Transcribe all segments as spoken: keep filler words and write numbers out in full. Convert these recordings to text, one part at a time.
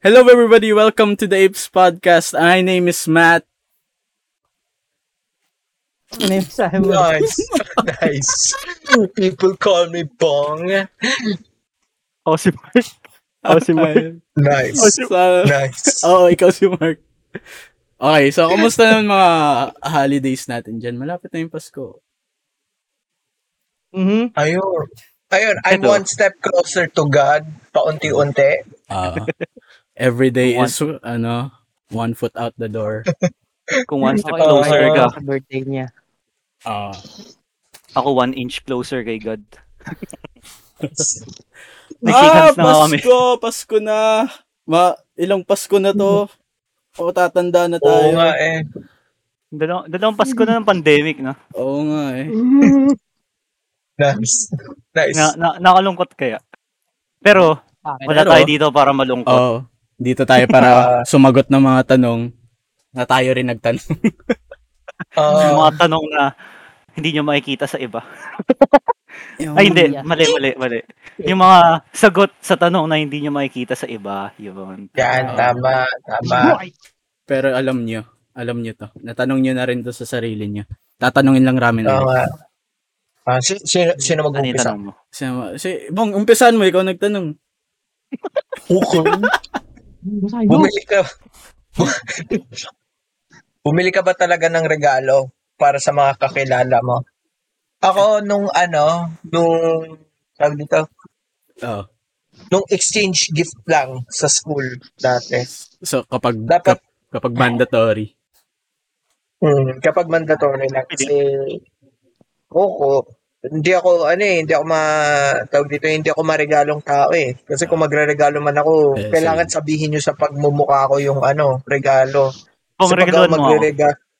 Hello everybody, welcome to the Apes Podcast. My name is Matt. My name is Simon. Nice. Nice. People call me Bong. Ako si Mark. Ako si Mark. Nice. Si... Nice. Oo, ikaw si Mark. Okay, so kumusta naman mga holidays natin dyan? Malapit na yung Pasko. Mm-hmm. Ayun. Ayun, I'm Ito. One step closer to God. Paunti-unti. Ah. Uh. Every day one. is ano one foot out the door. Kung one step closer oh, ka. Sa birthday niya. Ah. Uh, ako one inch closer kay God. ah, Pasko! Kami. Pasko na! Ma, ilang Pasko na to? O, tatanda na tayo. Oo nga eh. Dalaw- dalawang Pasko na ng pandemic, no? Oo nga eh. Nice. Nice. Na, na, nakalungkot kaya. Pero, ah, wala pero, tayo dito para malungkot. Oo. Oh. Dito tayo para sumagot ng mga tanong na tayo rin nagtanong. uh, mga tanong na hindi nyo makikita sa iba. Ay, hindi. Mali, mali, mali. Yung mga sagot sa tanong na hindi nyo makikita sa iba. Yun. Yan, tama, tama. Pero alam nyo, alam nyo to. Natanong nyo na rin to sa sarili nyo. Tatanungin lang ramin. Oo nga. Uh, si, si, sino mag-umpisa? Ano si, si, Bong, umpisan mo. Ikaw nagtanong. Okay. Bumili ka Bumili ka ba talaga ng regalo para sa mga kakilala mo? Ako nung ano, nung tawag dito. Oh. Nung exchange gift lang sa school dati. So kapag dapat kapag mandatory. Mm, kapag mandatory na kasi oo. Hindi ako ano eh, hindi ako ma tawag dito, hindi ako maregalong tao eh. Kasi kung magreregalo man ako, eh, kailangan sorry. sabihin niyo sa pagmumukha ko yung ano, regalo. Bong, regaluan mo.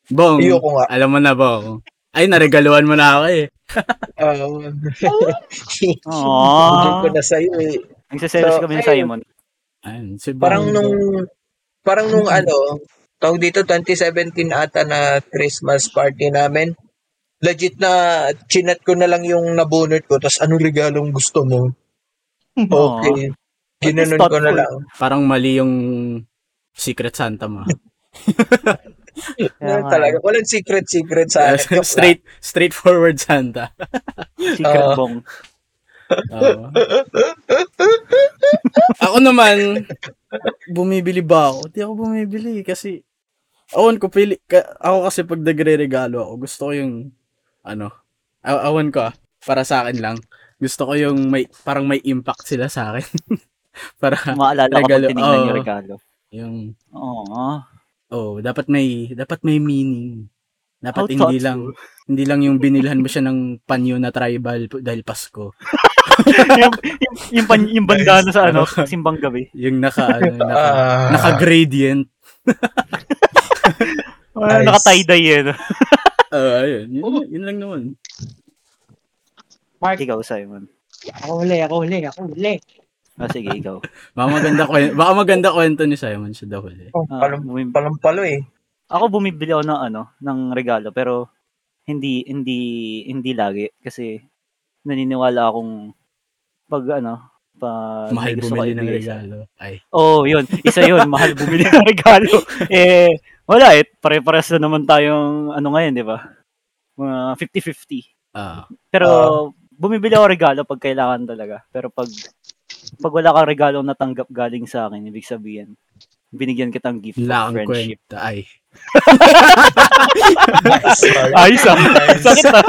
Bong, nga. Alam mo na, Bong. Ay, naregaluan mo na ako eh. Oo. Aww. Hindi ko na sa'yo eh. Nagsaselos so, kami na sa'yo, Mon. Si parang nung, parang nung ano, tawag dito, twenty seventeen ata na Christmas party namin. Legit na chinat ko na lang yung nabunot ko tapos anong regalong gusto mo? Okay. Ginanon ko na lang. Parang mali yung Secret Santa mo. yeah, talaga. Walang secret secret sa akin. Straight straightforward Santa. Secret uh, bong. Uh, ako naman bumibili ba ako? Hindi ako bumibili kasi awan ko pili ka, ako kasi pag nagre-regalo ako gusto ko yung ano, awan ko ah, para sa akin lang. Gusto ko yung may, parang may impact sila sa akin. para maalala ko pag tinignan oh, yung regalo. Yung, oh, oh, dapat may, dapat may meaning. Dapat How hindi lang, you? hindi lang yung binilhan mo siya ng panyo na tribal dahil Pasko. yung, yung, yung, pan, yung bandana sa ano, simbang gabi. Yung naka, ano, naka, naka-gradient. nice. Naka-tie-dye yun. Ah, uh, ayun. Yun, oh. yun lang naman. Mark, ikaw, Simon. Ako huli, ako huli, ako huli. Ah, oh, sige, ikaw. Baka maganda, kwento, baka maganda kwento ni Simon sa daw huli. Oh, palam, uh, palampalo eh. Ako bumibili ako ng, ano, ng regalo, pero hindi, hindi, hindi lagi. Kasi naniniwala akong pag, ano, pag mahal bumili ng regalo. Ay. Oh, yun. Isa yun, mahal bumili ng regalo. Eh, wala eh, pare-pares na naman tayong ano ngayon, di ba? Mga fifty-fifty. Uh, Pero uh, bumibili ako regalo pag kailangan talaga. Pero pag pag wala kang regalo na tanggap galing sa akin, ibig sabihin, binigyan kitang gift of friendship. Kwenta, ay. ay, sakit. Sakit na.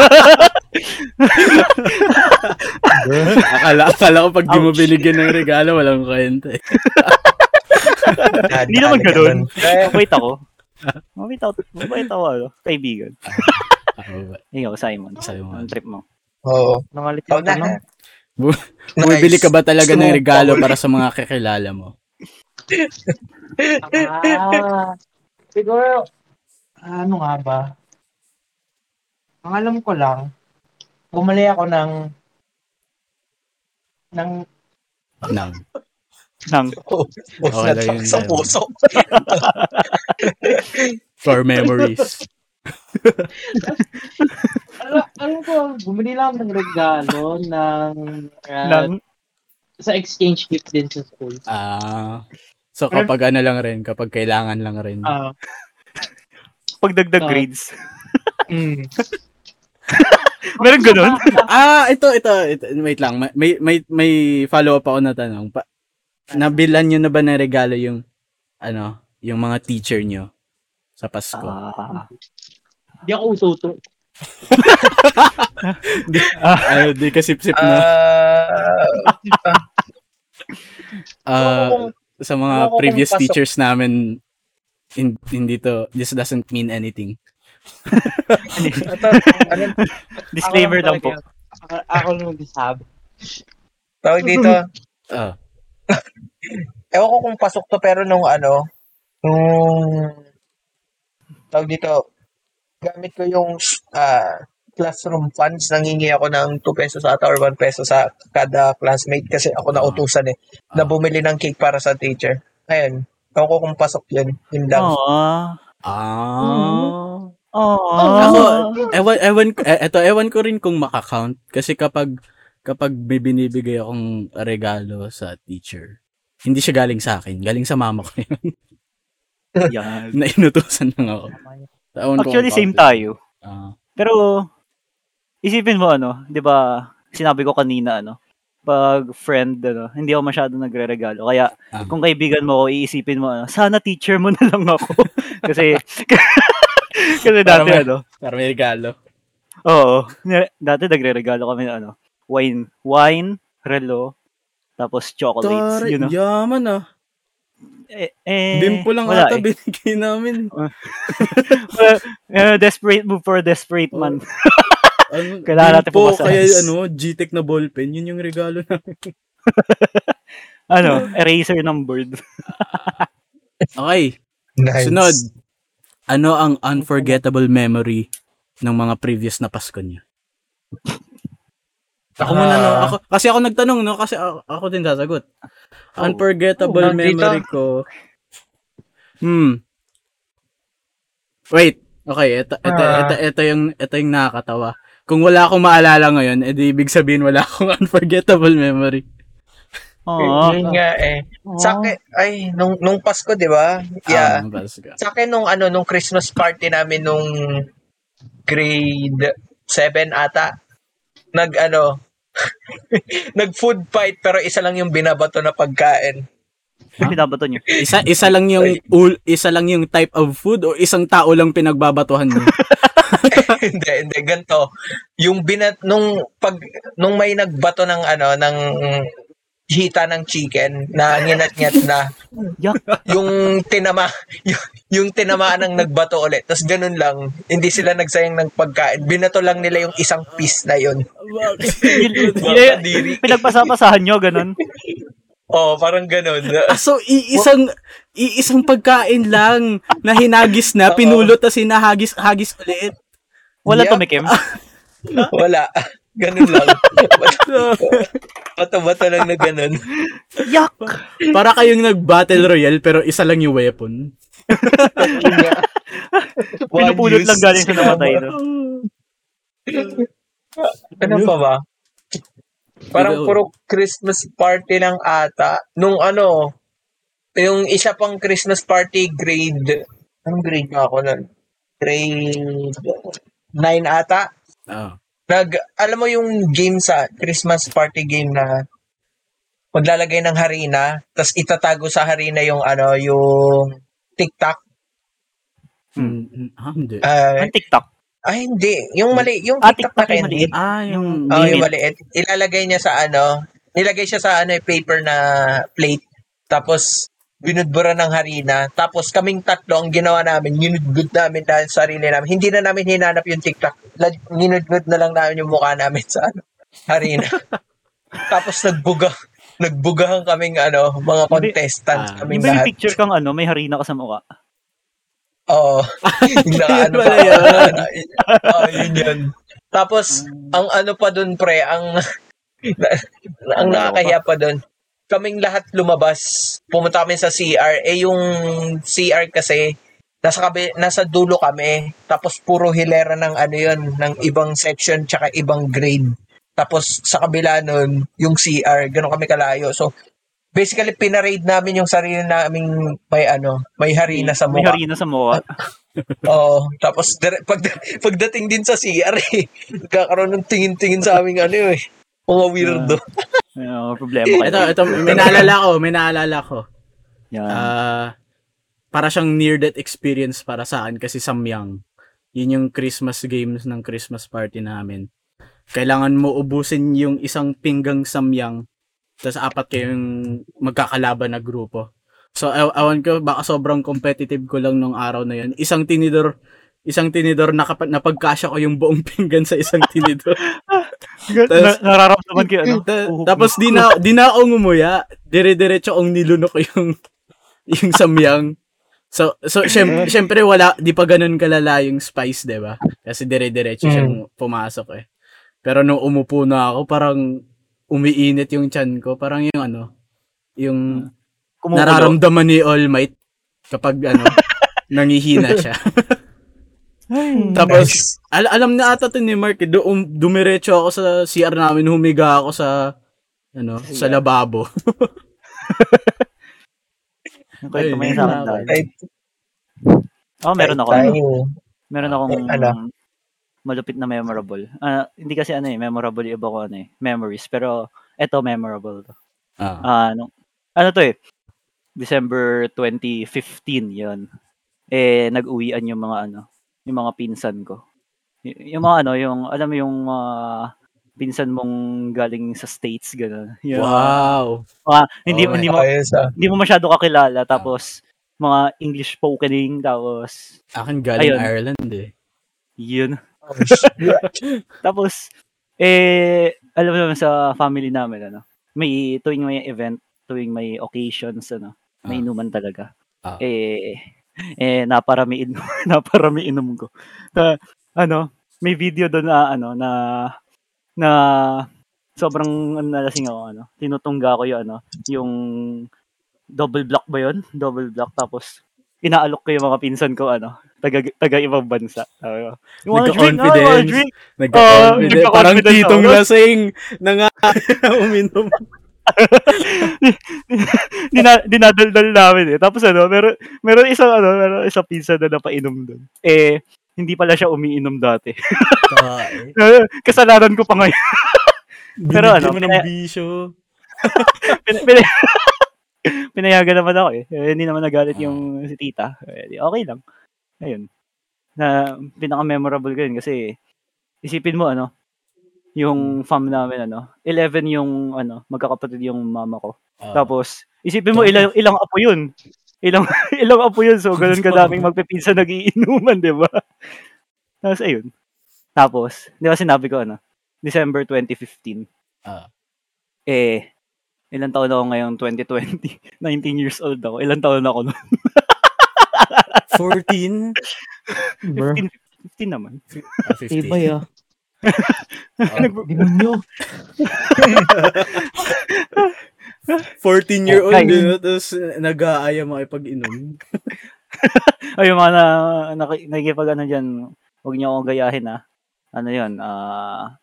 akala, akala ko pag di mo binigyan ng regalo, walang kwenta eh. Hindi naman gano'n. Mabait ako. Mabait ako, mabait ako, ano, kaibigan. Ikaw, Simon, Simon. Ang trip mo. Oo. Nangalit yung tanong. Bumibili ka ba talaga ng regalo para sa mga kakilala mo? Ah, siguro, ano nga ba? Ang alam ko lang, bumili ako ng, ng, ng, Nang. Oh, oh, natak sa puso. For memories. ano, ano po, bumili lang ng regalo ng, uh, ng sa exchange gift din sa school. Ah. So kapag ano lang rin, kapag kailangan lang rin. Uh, pagdagdag uh, grades. Mm. Meron ganun? ah, ito, ito, ito. Wait lang. May, may, may follow-up ako na tanong. Pa- nabilan nyo na ba na regalo yung, ano, yung mga teacher nyo sa Pasko? Hindi uh, ako uso-uso. di, uh, di ka sip-sip na. Uh, sa mga previous teachers namin, hindi to, this doesn't mean anything. Disclaimer lang po. Ako nung bisab. Tawag dito. Uh. Ewan ko kung pasok to, pero nung ano, nung tawag dito, gamit ko yung uh, classroom funds, nangingi ako ng two pesos ata or one peso sa kada classmate kasi ako nautusan eh, na bumili ng cake para sa teacher. Ayun, ewan ko kung pasok yun. Yun lang. Ah. Oh, ewan, ewan, eto, ewan ko rin kung maka-count kasi kapag kapag may binibigay akong regalo sa teacher, hindi siya galing sa akin, galing sa mama ko yun. Yan. Nainutusan lang ako. Taon Actually, same tayo. Uh, Pero, isipin mo ano, di ba, sinabi ko kanina ano, pag friend, ano, hindi ako masyado nagre-regalo. Kaya, um, kung kaibigan mo ako, iisipin mo, ano, sana teacher mo na lang ako. Kasi, kasi dati may, ano. Para may regalo. Oo. Dati nagre-regalo kami na ano. Wine. Wine, relo, tapos chocolates. Tari, you know? Yaman ah. Eh, eh, bimpo lang ata eh. Binigay namin. Well, uh, desperate move for a desperate man. Ano, kailangan natin po masalas. Kaya ano, G-Tech na ballpen, yun yung regalo namin. Ano, eraser numbered. Okay. Nice. Sunod. Ano ang unforgettable memory ng mga previous na Pasko niya? Ako muna, no? Ako, kasi ako nagtanong, no? Kasi ako, ako din sasagot. Unforgettable oh, oh, memory ko. Hmm. Wait. Okay, ito, ito, ito, ito, yung, ito yung nakakatawa. Kung wala akong maalala ngayon, edi ibig sabihin wala akong unforgettable memory. Oh, yun nga eh. Sa akin, ay, nung, nung Pasko, di ba? Yeah. Ah, sa akin, nung, ano, nung Christmas party namin nung grade seven ata, nag, ano, nag-food fight, pero isa lang yung binabato na pagkain. Huh? Binabato niyo? Isa, isa lang yung, ul, isa lang yung type of food o isang tao lang pinagbabatuhan niyo? Hindi, hindi, ganito. Yung binat, nung, pag, nung may nagbato ng, ano, ng, hita ng chicken na nginat-ngat na yung tinama yung, yung tinamaan ng nagbato ulit. Tapos ganun lang, hindi sila nagsayang ng pagkain. Binato lang nila yung isang piece na yun. Pinagpasapasahan nyo, ganun? Oo, oh, parang ganun. Ah, so, iisang, iisang pagkain lang na hinagis na, pinulot na sinahagis hagis ulit. Wala yep. Tumikim? Wala. Ganun lang. Bato-bato lang na ganun. Yak! Para kayong nag-battle royale pero isa lang yung weapon. Pinupulot lang galing sa namatay. No? Ano pa ba? Parang puro Christmas party lang ata. Nung ano, yung isa pang Christmas party grade, anong grade na ako nun? Grade nine ata. Ah. Oh. Nag, alam mo yung game sa Christmas party game na maglalagay ng harina tapos itatago sa harina yung ano yung TikTok. Mm, ah, hindi. Uh, Ang TikTok. Ay, hindi. Yung mali, yung ah, TikTok, TikTok na maliit. Ah, yung, oh, yung maliit. Ilalagay niya sa ano, nilagay siya sa ano, paper na plate tapos binudbura ng harina. Tapos kaming tatlo ang ginawa namin, ginudgud namin dahil sa sarili namin. Hindi na namin hinanap yung TikTok. Ginudgud na lang namin yung mukha namin sa ano, harina. Tapos nagbuga. Nagbugahan kaming ano, mga contestants. Uh, kaming lahat. May picture kang ano, may harina ka sa mukha. Oo. Ano pa yan? Oo, yun yun. Tapos, ang ano pa dun pre, ang, ang nakakahiya pa dun. Kaming lahat lumabas. Pumunta kami sa C R. Eh, yung C R kasi, nasa, kabi, nasa dulo kami. Tapos, puro hilera ng ano yun, ng ibang section, tsaka ibang grade. Tapos, sa kabila nun, yung C R. Ganun kami kalayo. So, basically pinarade namin yung sarili naming may ano, may harina sa mukha. May harina sa mukha. Oo, tapos dire- pag pagdating din sa C R, eh, kakaroon ng tingin-tingin sa aming ano eh. Mga weirdo. Ano uh, problema? Ito, ito may naalala ko, may naalala ko. Yeah. Uh, para siyang near death experience para sa akin kasi Samyang. Yun yung Christmas games ng Christmas party namin. Kailangan mo ubusin yung isang pinggang Samyang. Tapos apat kayong magkakalaban na grupo. So aw- awan ko, baka sobrang competitive ko lang nung araw na yun. Isang tinidor, isang tinidor, nakap- napagkasya ko yung buong pinggan sa isang tinidor. Tapos, na, nararamdaman kayo, ano? Ta- oh, tapos di na, di na akong umuya. Dire-diretso akong nilunok yung, yung Samyang. So, so syempre, syempre wala, di pa ganun kalala yung spice, diba? Kasi dire-diretso mm. siyang pumasok eh. Pero nung umupo na ako, parang umiinit yung tiyan ko. Parang yung ano, yung Kumukulo. Nararamdaman ni All Might kapag ano, nangihina siya. Ay, tapos, nice. al- alam na ata ito ni Mark, do- um, dumiretso ako sa C R namin, humiga ako sa, ano, yeah. sa lababo. Ay, may na- na- oh, meron ako. Meron akong um, malupit na memorable. Uh, hindi kasi ano eh, memorable yung iba ko ano eh, memories. Pero, eto memorable to. Ah. Uh, no, ano to eh, December twenty fifteen yon. Eh, nag-uwian yung mga ano, yung mga pinsan ko. Y- yung mga ano, yung, alam mo yung uh, pinsan mong galing sa States, gano'n. Wow! Mga, hindi, oh, hindi, mo, hindi mo masyado kakilala, tapos, ah. mga English spokening, tapos, akin galing ayun. Ireland eh. Yun. Oh, tapos, eh, alam mo naman sa family namin, ano, may, tuwing may event, tuwing may occasions, ano, may ah. inuman talaga. Ah. Eh, eh naparami inom naparami inom ko. Uh, ano, may video doon na ano na na sobrang nalasing ako ano. Tinutungga ko 'yung ano, yung double block ba 'yon? Double block tapos inaalok ko 'yung mga pinsan ko ano, taga taga ibang bansa. Uh, Nagka-confidence. Nagka-confidence. Uh, parang titong lasing nang uminom. Dinadaldal dinadaldal namin eh. Tapos ano, meron meron isang ano, meron isang pinsan na napainom doon. Eh hindi pala siya umiinom dati. Kasalanan ko pa ngayon. Pero ano, pinay- bisyo. pin- pin- pinayagan naman ako eh. eh. Hindi naman nagalit yung si tita. Eh, okay lang. Ayun. Na pinaka-memorable ko yun kasi isipin mo ano, yung fam namin ano eleven yung ano magkakapatid yung mama ko uh, tapos isipin mo ilang ilang apo yun ilang ilang apo yun so ganoon kadaming magpipinsan nagiinuman di ba tapos ayun tapos di ba sinabi ko ano December twenty fifteen uh, eh ilang taon ako ngayon twenty twenty nineteen years old ako ilang taon ako noon fourteen fifteen naman ah, fifteen iba yun Demonyo. fourteen year old din tapos nag-aaya makipag-inom. Ay, yung mga na, na, nakikipag ano dyan, huwag niyo akong gayahin ha. Ano yun, uh,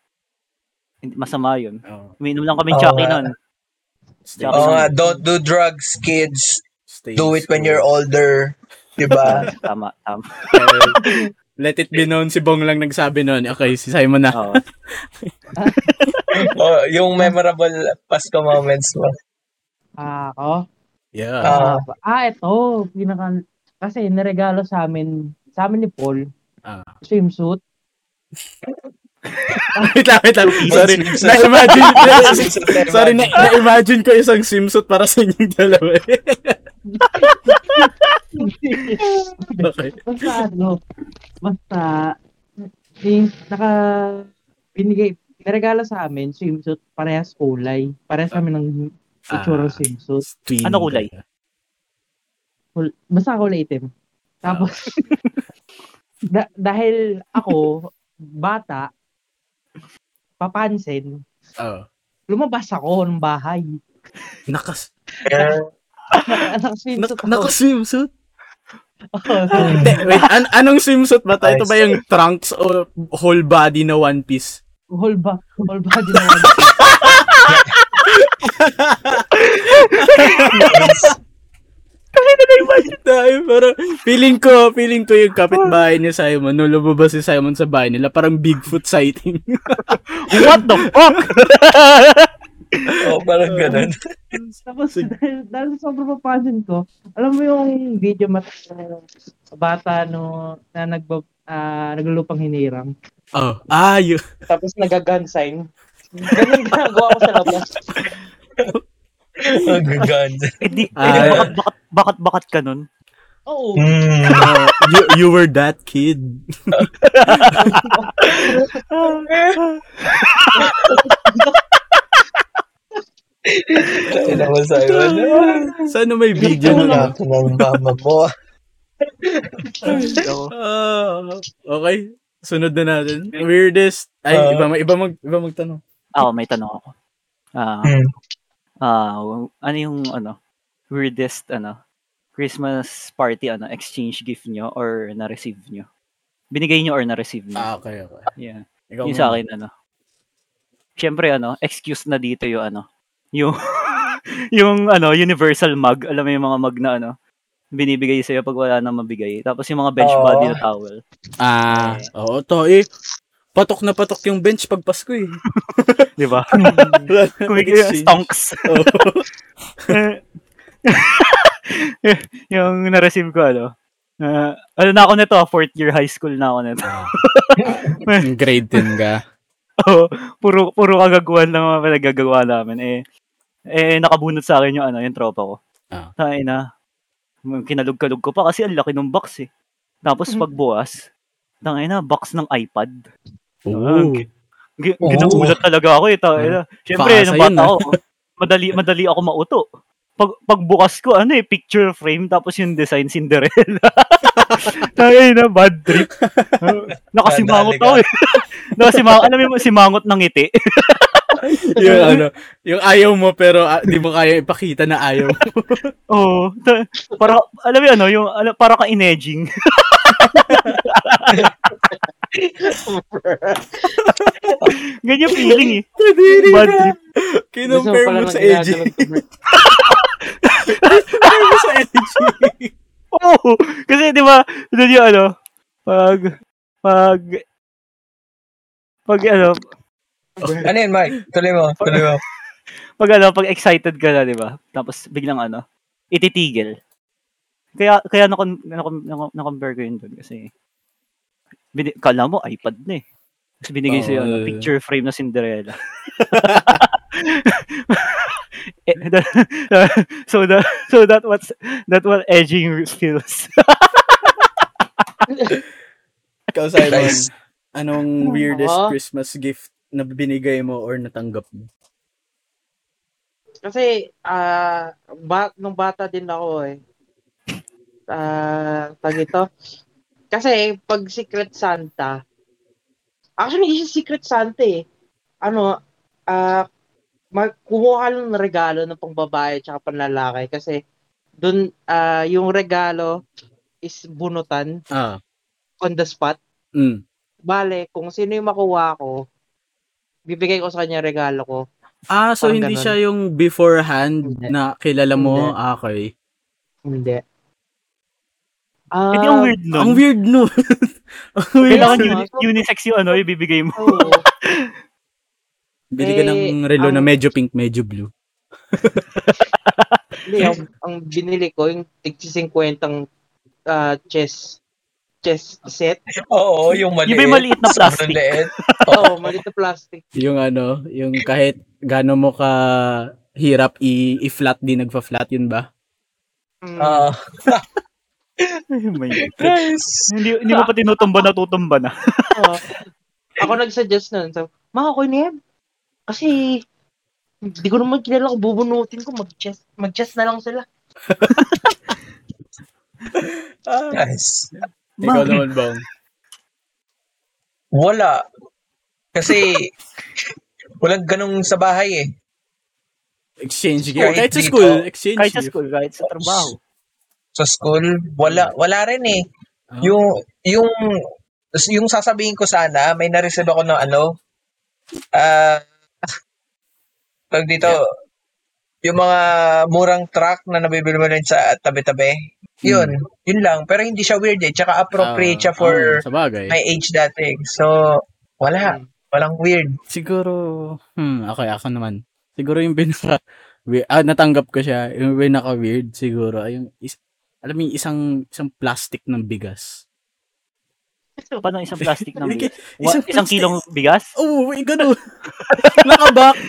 masama yun. Oh. Uminom lang kami oh, Chucky uh, nun. Oh, uh, don't do drugs, kids. Stay do it school. When you're older. Diba? Tama, tama. Uh, Let it be known, si Bong lang nagsabi noon. Okay, si Simon na. Oh. oh, yung memorable Pasko moments mo. Ah, ako? Yeah. Uh, ah, ito. Pinaka- kasi niregalo sa amin, sa amin ni Paul, ah. swimsuit. wait lang, wait lang. Sorry, na-imagine ko, sorry, na- na-imagine ko isang swimsuit para sa inyong dalawa. okay. Basta ano, basta, yung naka, binigay, naregalo sa amin, swimsuit, parehas kulay. Parehas kami ng itsura ah, swimsuit. Stream. Ano kulay? Kul- basta kulay itim. Tapos, oh. da- dahil ako, bata, papansin, oh. lumabas ako ng bahay. Nakas... Naka-swimsuit ako. Naka-swimsuit? Oh, wait, an- anong swimsuit ba? Ito ba yung trunks o whole body na one piece? Whole, ba- whole body na one piece. Dahil parang feeling ko, feeling ko yung kapitbahay ni Simon, nung lumabas si Simon sa bahay nila, parang Bigfoot sighting. What the fuck? Oo, parang ganun. Tapos, dahil, dahil sobrang papansin ko, alam mo yung video mat sa bata no, na nagbab, uh, naglulupang hinirang. Oh, ah, yun. Tapos nag-gun sign. Ganun ginagawa ko sa labas. Oh my God. Hindi, bakit, bakit, bakit, bakit ka nun? Oo. Oh. Mm, uh, you, you were that kid. Kaya naman sa'yo. Sana may video nun. Kaya naman mama mo. uh, okay, sunod na natin. Weirdest, ay, uh, iba, iba, mag, iba magtanong. Ako, may tanong ako. Ah, uh, hmm. Ah, uh, ano yung ano weirdest ano Christmas party ano exchange gift nyo or na-receive nyo? Binigay nyo or na-receive nyo? Ah, okay, okay. Yeah. Ikaw yung mo. Sa akin ano. Syempre ano, excuse na dito yung ano, yung yung ano universal mug, alam mo yung mga mug na ano binibigay sa iyo pag wala nang mabigay. Tapos yung mga bench oh. body na towel. Ah, yeah. Oo to eh. Patok na patok yung bench pag Pasko eh. Di ba? Kumikita yung stonks. Oh. Yung na-receive ko, ano? Uh, ano na ako nito, fourth year high school na ako nito. Grade ten ka. Oo. Oh, puro, puro kagaguhan lang mga pinagagawa namin. Eh, eh, nakabunot sa akin yung, ano, yung tropa ko. Oh. Tain na. Kinalug-kalug ko pa kasi ang laki ng box eh. Tapos pagbukas, tain na, box ng iPad. Oh. Okay. G- oh. Ginagulat talaga ako eh. Uh, Siyempre, nung bata ako, madali, madali ako mauto. Pag, pagbukas ko, ano eh, picture frame, tapos yung design Cinderella. Tayo na, bad trip. Nakasimangot ako eh. Nakasimangot, alam mo, simangot ng ngiti. Yung ano, yung ayaw mo, pero uh, di mo kaya ipakita na ayaw mo. Oo. Ta- para, alam mo ano, yung, ano, para ka inedging. Ganyan feeling eh. Bad trip. Kinumpare mo sa edging. Kinumpare mo sa edging. Oo. Kasi di ba, doon yung ano, pag, pag, pag ano, ano yun Mike? Tuloy mo, tuloy mo. Pag ano, pag excited ka na, di ba? Tapos biglang ano, ititigil. Kaya, kaya nakon, nakon, nakon, nakompare ko yun doon kasi, Bin- kala mo, iPad na eh. Tapos binigay oh, sa'yo ano, picture frame na Cinderella. eh, that, uh, so that, so that what's, that what edging feels. Ikaw, Simon, nice. Anong weirdest oh. Christmas gift na binigay mo or natanggap mo? Kasi, ah, uh, ba- nung bata din ako eh. Ah, uh, tag ito. Kasi, pag Secret Santa, actually, hindi siya Secret Santa eh. Ano, uh, kumuha lang ng regalo ng pangbabae at panlalaki. Kasi, dun, uh, yung regalo is bunutan ah. on the spot. Mm. Bale, kung sino yung makuha ko, bibigay ko sa kanya regalo ko. Ah, so hindi ganun. Siya yung beforehand hindi. Na kilala mo? Hindi. Ah, okay. Hindi. Uh, eh, ang weird nun. Ang weird nun. Kailangan uni- unisex yung ano, ibibigay mo. Oh. Bili ka eh, ng relo ang, na medyo pink, medyo blue. Hindi, ang, ang binili ko, yung tig-fifty uh, chess, chess set. Oo, yung maliit. Yung maliit na plastic. Oo, maliit na plastic. Yung ano, yung kahit gano'n mo ka hirap i- i-flat, di nagpa-flat, yun ba? Ah... Mm. Nice. Hindi, hindi mo pa tinutumba na tutumba na. Oh, ako nagsuggest nun. So, ma, ako yun yan. Kasi, hindi ko naman kilala kung bubunutin ko. Mag-chess, mag-chess na lang sila. Nice. Ikaw naman bang? Wala. Kasi, walang ganung sa bahay eh. Exchange gift. Kahit sa school. Exchange kahit sa school. Kahit sa trabaho. Sa school, wala wala rin eh. Oh. Yung yung yung sasabihin ko sana, may na-receive ako ng ano. Ah. Uh, tawag dito, yung mga murang track na nabibili mo rin sa tabi-tabi. Yun. Hmm. Yun lang. Pero hindi siya weird eh. Tsaka appropriate uh, siya for uh, my age dati. So, wala. Walang weird. Siguro, hmm, okay, ako naman. Siguro yung binaka, ah, natanggap ko siya, yung binaka-weird siguro, ay yung, is, alam mo yung isang, isang plastic ng bigas. So, paano isang plastic ng bigas? isang, isang kilong bigas? Oo, oh, gano'n. Naka-box.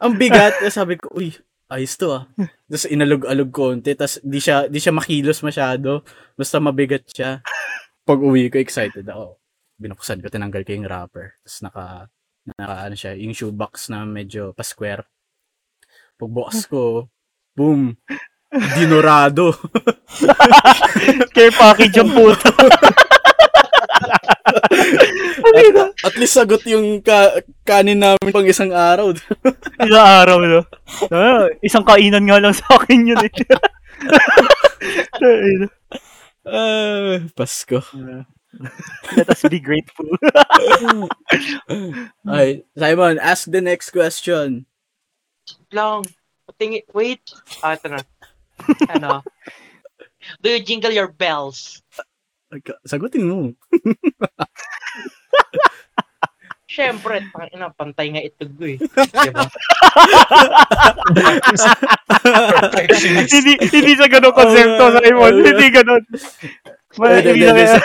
Ang bigat, sabi ko, uy, ayos to ah. Tapos inalog-alog konti, tapos di siya, di siya makilos masyado, basta mabigat siya. Pag uwi ko, excited ako. Binuksan ko, tinanggal ko yung wrapper. Tapos naka, naka ano siya, yung shoebox na medyo pa-square. Pagbukas ko, boom, dinorado. Kaya package ang puto. At, at least sagot yung ka- kanin namin pang isang araw. Isang araw, no? Isang kainan nga lang sa akin yun. Eh. uh, Pasko. Let us be grateful. Alright, Simon, ask the next question. Long. Tingi- wait. Ah, ito na. Ano? Do you jingle your bells? Sagutin mo. Siyempre, pang- pantay nga itog ko eh. Diba? hindi, hindi sa ganun konsepto, Simon. Uh, hindi ganun. Hindi na kaya.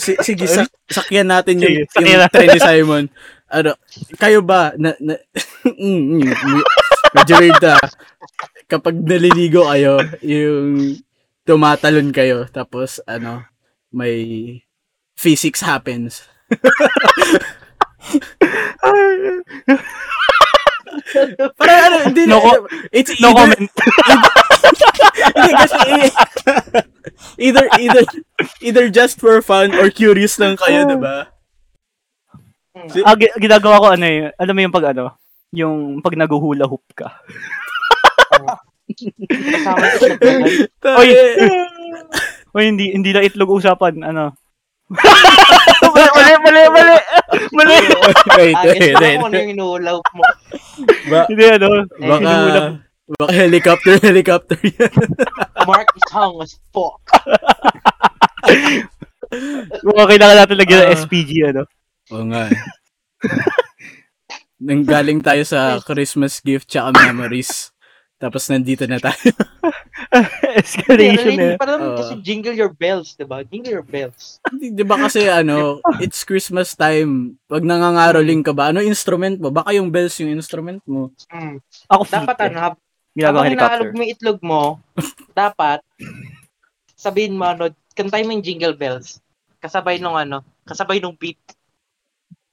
Sige, sakyan natin yung, yung trend ni Simon. Ano, kayo ba? Na, na, medyo weird na. Kapag naliligo kayo, yung tumatalon kayo, tapos ano, may physics happens. Parang ano, hindi no, na, it's no either, comment. Hindi kasi, either, either, either just for fun or curious lang kayo, diba? Ah, ginagawa ko ano yun, alam mo yung pag ano, yung pag naguhula hoop ka. Oy, oy, hindi, hindi na itlog usapan, ano. mali, mali, mali. Mali. Wait, wait, wait. Ano yung inuulaw mo? Ba- Hindi, ano? Baka, baka helicopter, helicopter yan. Mark is hung as fuck. Baka kailangan natin lagyan ng uh, S P G, ano? Oo nga. Nanggaling tayo sa Christmas gift tsaka memories. Tapos nandito na tayo. Escalation eh. Parang uh, kasi jingle your bells, diba? Jingle your bells. Diba kasi ano, it's Christmas time. Pag nangangaroling ka ba, ano instrument mo? Baka yung bells yung instrument mo. Mm. Ako dapat eh. Ano, ginagawa helicopter. Kapag mo itlog mo, dapat sabihin mo ano, kantay mo yung jingle bells. Kasabay nung ano, kasabay nung beat.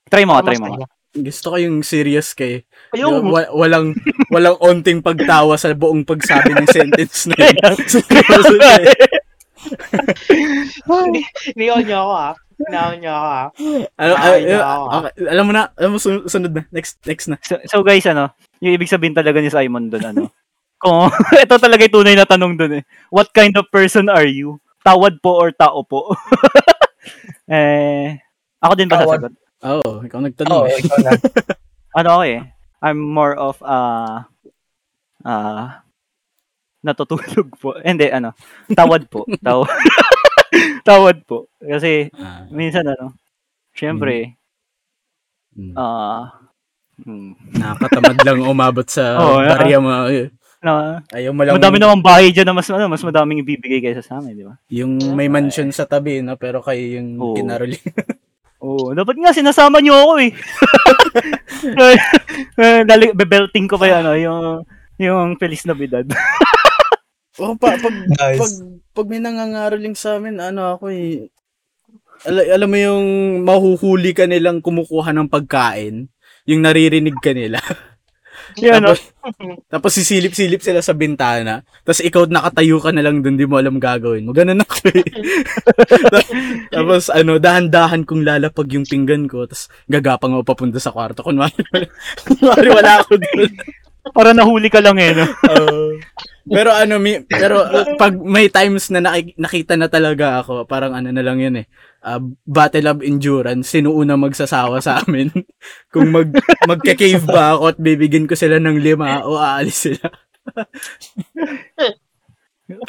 Try mo, try mo. Gusto ko yung serious kay. Yung, w- walang walang onting pagtawa sa buong pagsabi ng sentence na yun. Niyaw niyo ako ah. Niyaw niyo ako ah. Ano, Ay, uh, niyo ako. Okay. Alam mo na. Alam mo, sun- sunod na. Next, next na. So, so guys, ano, yung ibig sabihin talaga ni Simon dun, ano. Kung, ito talaga yung tunay na tanong dun eh. What kind of person are you? Tawad po or tao po? eh, ako din ba sasagot? Oh, ikaw nagtanong. Oh, ikaw na. ano okay. I'm more of uh uh natutulog po. Hindi ano, tawad po. Tawad. tawad po. Kasi uh, minsan ano, syempre ah mm. uh, mm. nakakatamad lang umabot sa oh, barya mo. No. Ayaw mo lang. Madami namang bahay diyan na mas ano, mas madaming ibibigay kaysa sa amin, di ba? Yung may mansion sa tabi no, pero kayo yung oh. kinaroli. Oh, dapat nga sinasama niyo ako eh. Dali bebelting ko pa yan ano, yung yung Feliz Navidad. oh, pa, pag, nice. pag pag may nangangaroling sa amin, ano ako eh. Al- alam mo yung mahuhuli ka nilang kumukuha ng pagkain, yung naririnig ka nila. Yan, tapos, no? tapos sisilip-silip sila sa bintana. Tapos ikaw nakatayo ka na lang doon, di mo alam gagawin mo. Ganun ako eh. Tapos ano, dahan-dahan kong lalapag yung pinggan ko. Tapos gagapang ako papunta sa kwarto. Kunwari, kunwari wala ako doon. Para nahuli ka lang eh. No? uh, pero ano, may, pero uh, pag may times na naki, nakita na talaga ako, parang ano na lang yun eh. Uh, battle of endurance, sino una magsasawa sa amin? Kung mag, magka-cave ba ako at bibigyan ko sila ng lima o aalis sila.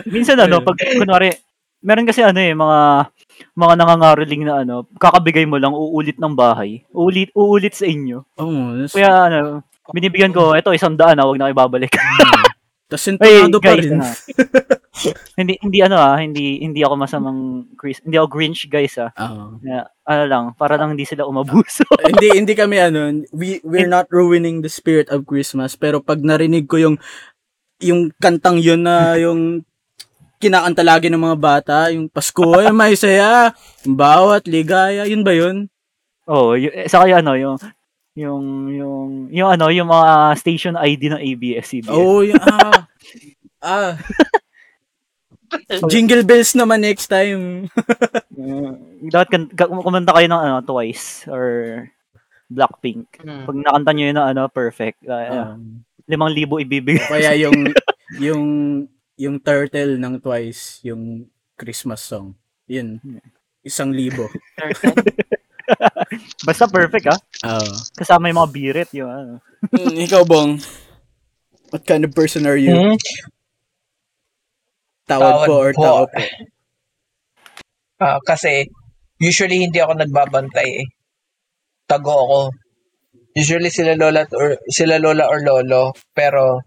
Minsan ano, pag kunwari, meron kasi ano eh, mga mga nangangaruling na ano, kakabigay mo lang, uulit ng bahay. Uulit, uulit sa inyo. Oh, that's... Kaya ano, binibigyan ko, eto, isang daan na, huwag na ibabalik. Tapos sintonado pa rin. Na. hindi, hindi ano ah, hindi, hindi ako masamang, hindi ako Grinch guys ah. Uh-huh. Na, ano lang, para lang hindi sila umabuso. hindi, hindi kami ano, we, we're not ruining the spirit of Christmas, pero pag narinig ko yung, yung kantang yun na yung, kinakanta lagi ng mga bata, yung Pasko ay may saya, bawat ligaya, yun ba yun? Oo, oh, y- saka yung ano, yung, yung, yung, yung ano, yung mga station I D ng A B S C B N. Oo, oh, yung, ah, ah. Jingle bells naman next time. Dapat kan- kumanta kayo ng ano, Twice, or Blackpink. Hmm. Pag nakanta nyo yun, ano, perfect. Uh, um, limang libo ibibigay. Kaya yung, yung, yung turtle ng Twice, yung Christmas song. Yun. Isang libo. Basta perfect, ha? Oo. Uh, Kasama yung mga birit, yun, ano. Mm, ikaw, Bong, what kind of person are you? Hmm? Tawad, tawad po or tawad po? Uh, kasi, usually hindi ako nagbabantay, eh. Tago ako. Usually sila lola or, sila lola or lolo, pero...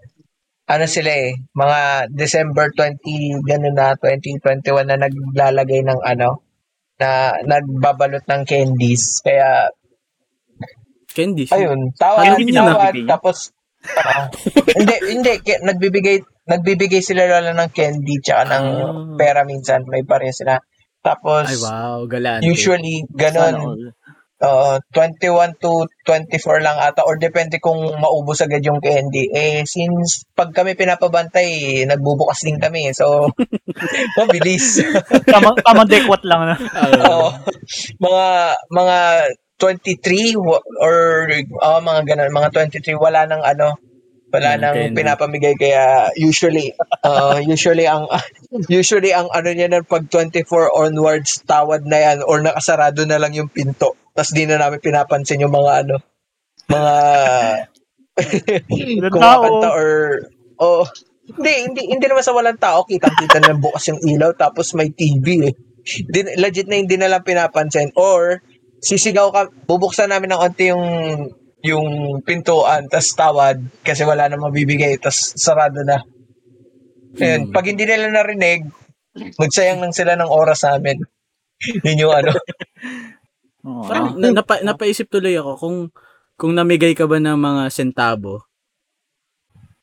ano sila eh, mga December twentieth, gano'n na, twenty twenty-one na naglalagay ng ano, na nagbabalot ng candies. Kaya, candies? Ayun, tawad, candy tawad, tapos, uh, hindi, hindi, k- nagbibigay, nagbibigay sila lola ng candy, tsaka ng oh. pera minsan, may pareha sila. Tapos, ay, wow, galante. Usually, gano'n. Uh, twenty-one to twenty-four lang ata or depende kung maubos agad yung candy. Eh, since pag kami pinapabantay, nagbubukas din kami. So, mabilis. Tamang, tamang dekwat lang na. Uh, mga, mga twenty-three or uh, mga ganun, mga twenty-three, wala nang ano, wala nang okay, pinapamigay. Kaya usually, uh, usually ang, usually ang ano niya na pag twenty-four onwards, tawad na yan or nakasarado na lang yung pinto. Tapos di na namin pinapansin yung mga ano, mga kumakanta or, oh, hindi, hindi, hindi naman sa walang tao, kitang-kita na bukas yung ilaw, tapos may T V eh. Din, legit na hindi na lang pinapansin. Or, sisigaw ka, bubuksan namin ng konti yung, yung pintuan, tapos tawad, kasi wala na mabibigay, tapos sarado na. Ayun, hmm. Pag hindi nila narinig, magsayang lang sila ng oras namin. Yun yung ano. Oh, ah. na, napa, napaisip tuloy ako kung kung namigay ka ba ng mga sentabo.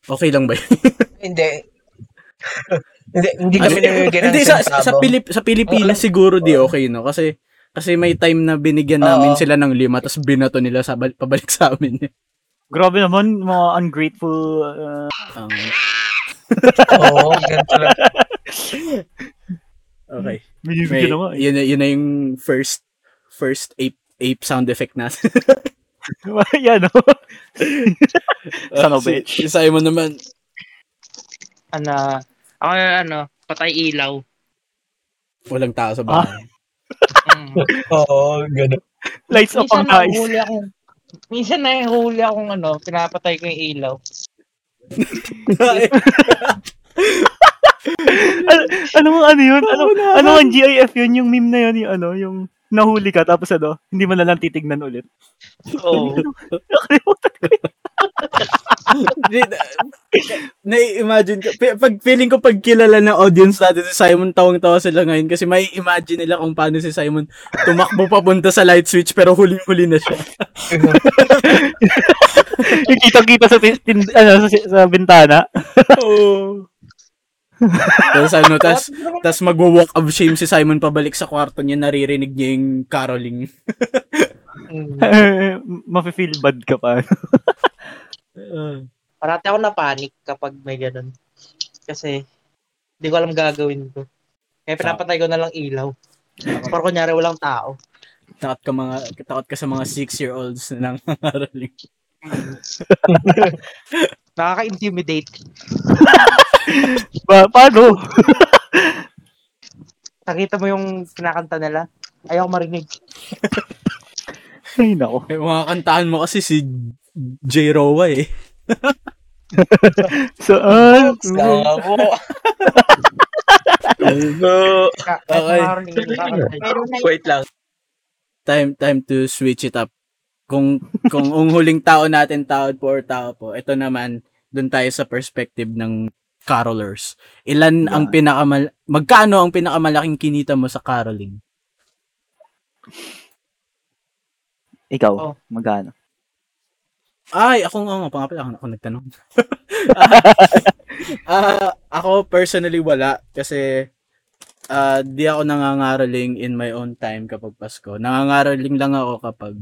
Okay lang ba yun? Hindi. Hindi hindi kami namimigay ng hindi, sentabo. Sa, sa, Pilip, sa Pilipinas oh, siguro oh. di okay no kasi kasi may time na binigyan namin oh. sila ng lima tapos binato nila sa pabalik sa amin. Grabe naman mga ungrateful. Uh... Um... Oo, oh, ganito lang. Okay. May, yun, yun na yung first First ape ape sound effect natin. Yan o. Son of bitch. Isay mo naman. Ano, ako ano, patay ilaw. Walang tao sa bahay. Ah? mm. Oo, gano'n. Lights up ang guys. Akong, minsan nahihuli akong ano, pinapatay ko yung ilaw. An- anong ano yun? Anong, anong ang G I F yun? Yung meme na yun, yung ano, yung... nahuli ka, tapos ano, hindi mo na lang titignan ulit. Oo. Oh. Nakalimutan ko yun. Na-imagine ko, pag, feeling ko pag kilala ng audience natin, si Simon tawang-tawa sila ngayon kasi may imagine nila kung paano si Simon tumakbo papunta sa light switch pero huli-huli na siya. Yung kitang-kita sa, tin- ano, sa, sa bintana. Oo. Tapos ano, tas, tas mag-walk of shame si Simon pabalik sa kwarto niya, naririnig niya yung caroling. Mafe-feel bad ka pa. Parati ako na-panic kapag may ganun. Kasi, hindi ko alam gagawin ko. Kaya pinapatay ko na lang ilaw. Pero kunyari walang tao. Takot ka, mga, takot ka sa mga six-year-olds na nangangaroling. Nakaka-intimidate. Pa- paano? Nakita mo yung kinakanta nila? Ayaw marinig. Ay, nako. Eh, mga kantaan mo kasi si J. Rowa eh. Saan? Sabo. So, okay. Wait lang. Time time to switch it up. Kung kung ang huling tao natin, tao po or tao po, ito naman, dun tayo sa perspective ng carolers. Ilan yeah. ang pinakamal... Magkano ang pinakamalaking kinita mo sa caroling? Ikaw, oh. magkano? Ay, ako nga nga, pangapit ako, ako nagtanong. uh, ako personally wala kasi uh, di ako nangangaroling in my own time kapag Pasko. Nangangaroling lang ako kapag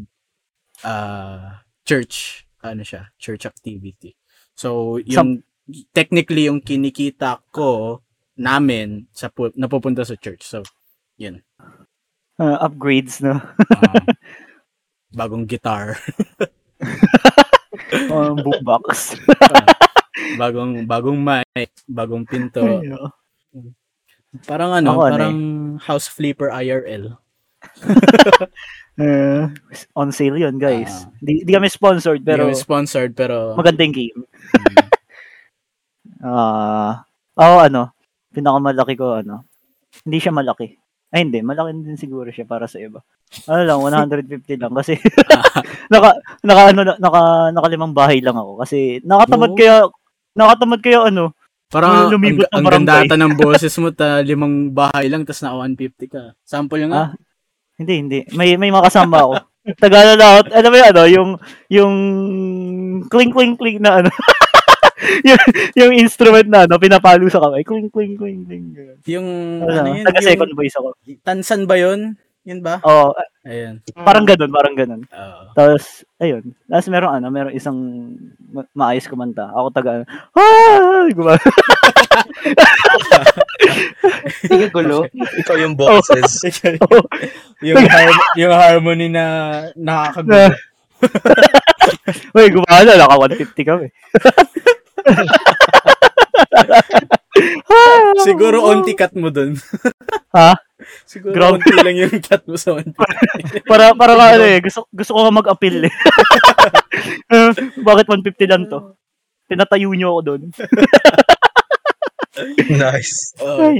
uh, church, ano siya, church activity. So, yung so, technically yung kinikita ko namin sa pu- napupunta sa church. So, yun. Uh, upgrades, no? uh, bagong guitar. Um, boombox. uh, bagong bagong mic, bagong pinto. Parang ano, ako, parang eh. house flipper I R L. uh, on sale yun, guys. Uh, di, di kami sponsored, pero... Di kami sponsored, pero... Magandang game. Ah, uh, oh, ano, pinakamalaki ko, ano, hindi siya malaki. Ay, hindi. Malaki din siguro siya para sa iba. Ano lang, one hundred fifty lang kasi naka naka ano naka nakalimang bahay lang ako kasi nakatamad oh. kaya nakatamad kaya ano parang lumibot ang, ang ganda ata ng boses mo ta limang bahay lang tas na one hundred fifty ka. Sample lang ah. Hindi hindi. May may makasama ako. Tagalog out. Alam mo 'yung ano, yung yung kling kling kling na ano. yung, yung instrument na ano, pinapalo sa kamay. Kling, kling, kling, kling. Yung, ano, ano yun? Taga-second voice ako. Tansan ba yun? Yun ba? Oo. Ayun. Parang ganun, parang ganun. Oh. Tapos, ayun. Tapos meron ano, meron isang ma- maayos kumanta. Ako taga, ah! Gumana. Sige, gulo. Ikaw yung bosses. Oh. yung, har- yung harmony na nakakagulo. Uy, gumana. Naka one fifty kami. Siguro onti cut mo dun. Ha? Siguro Ground. Onti lang yung cut mo sa onti. para para ka ano eh, gusto, gusto ko mag-appeal eh. uh, bakit one fifty lang to? Pinatayo nyo ako dun. Nice. Uh,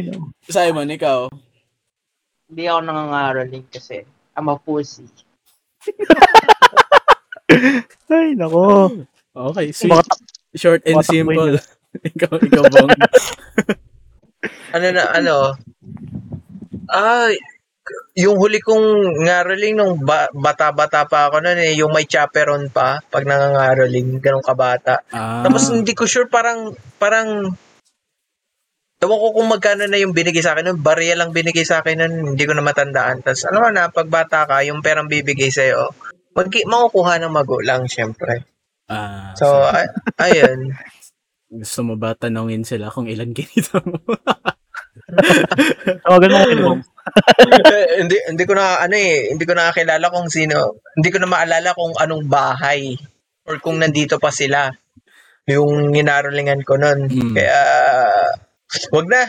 Simon, ikaw? Hindi ako nangangaroling kasi I'm a pussy. Ay, nako. Okay, sweet. Bak- Short and Watak simple. ikaw, ikaw bang. ano na, ano? Ah, yung huli kong ngaroling nung ba- bata-bata pa ako nun eh, yung may chaperon pa, pag nangangaroling, ganun kabata. Ah. Tapos hindi ko sure, parang, parang, tawag ko kung magkano na yung binigay sa akin nun, barya lang binigay sa akin nun, hindi ko na matandaan. Tapos ano na, pag bata ka, yung perang bibigay sa'yo, mag- makukuha ng magulang, syempre. Ah, so, so ay, ayun. Gusto mo ba tanongin sila kung ilan ganito mo? Tawagan mo ko. Hindi hindi ko na ano eh, hindi ko nakakilala kung sino. Hindi ko na maalala kung anong bahay or kung nandito pa sila. Yung hinarolingan ko noon. Mm. Kaya wag na.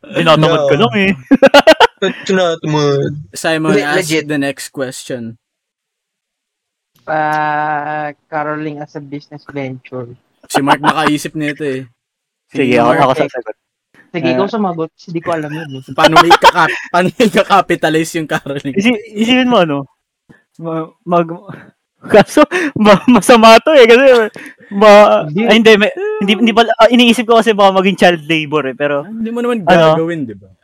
Tinatamad no. ko lang eh. Tinatamad. Simon, Le- ask legit. The next question. Uh, caroling as a business venture. Si Mark nakaisip nito eh. Si Sige, Mark, ako sasagot. Sige, uh, ikaw sumagot. Hindi ko alam yun. Paano i-capitalize yung caroling? Isi- isipin mo ano? Mag... mag- kaso, ma- masama to eh. Kasi, ma- ay, hindi, may, hindi, hindi pala, uh, iniisip ko kasi baka maging child labor eh. Pero, ah, hindi mo naman gagawin, ano? Di ba?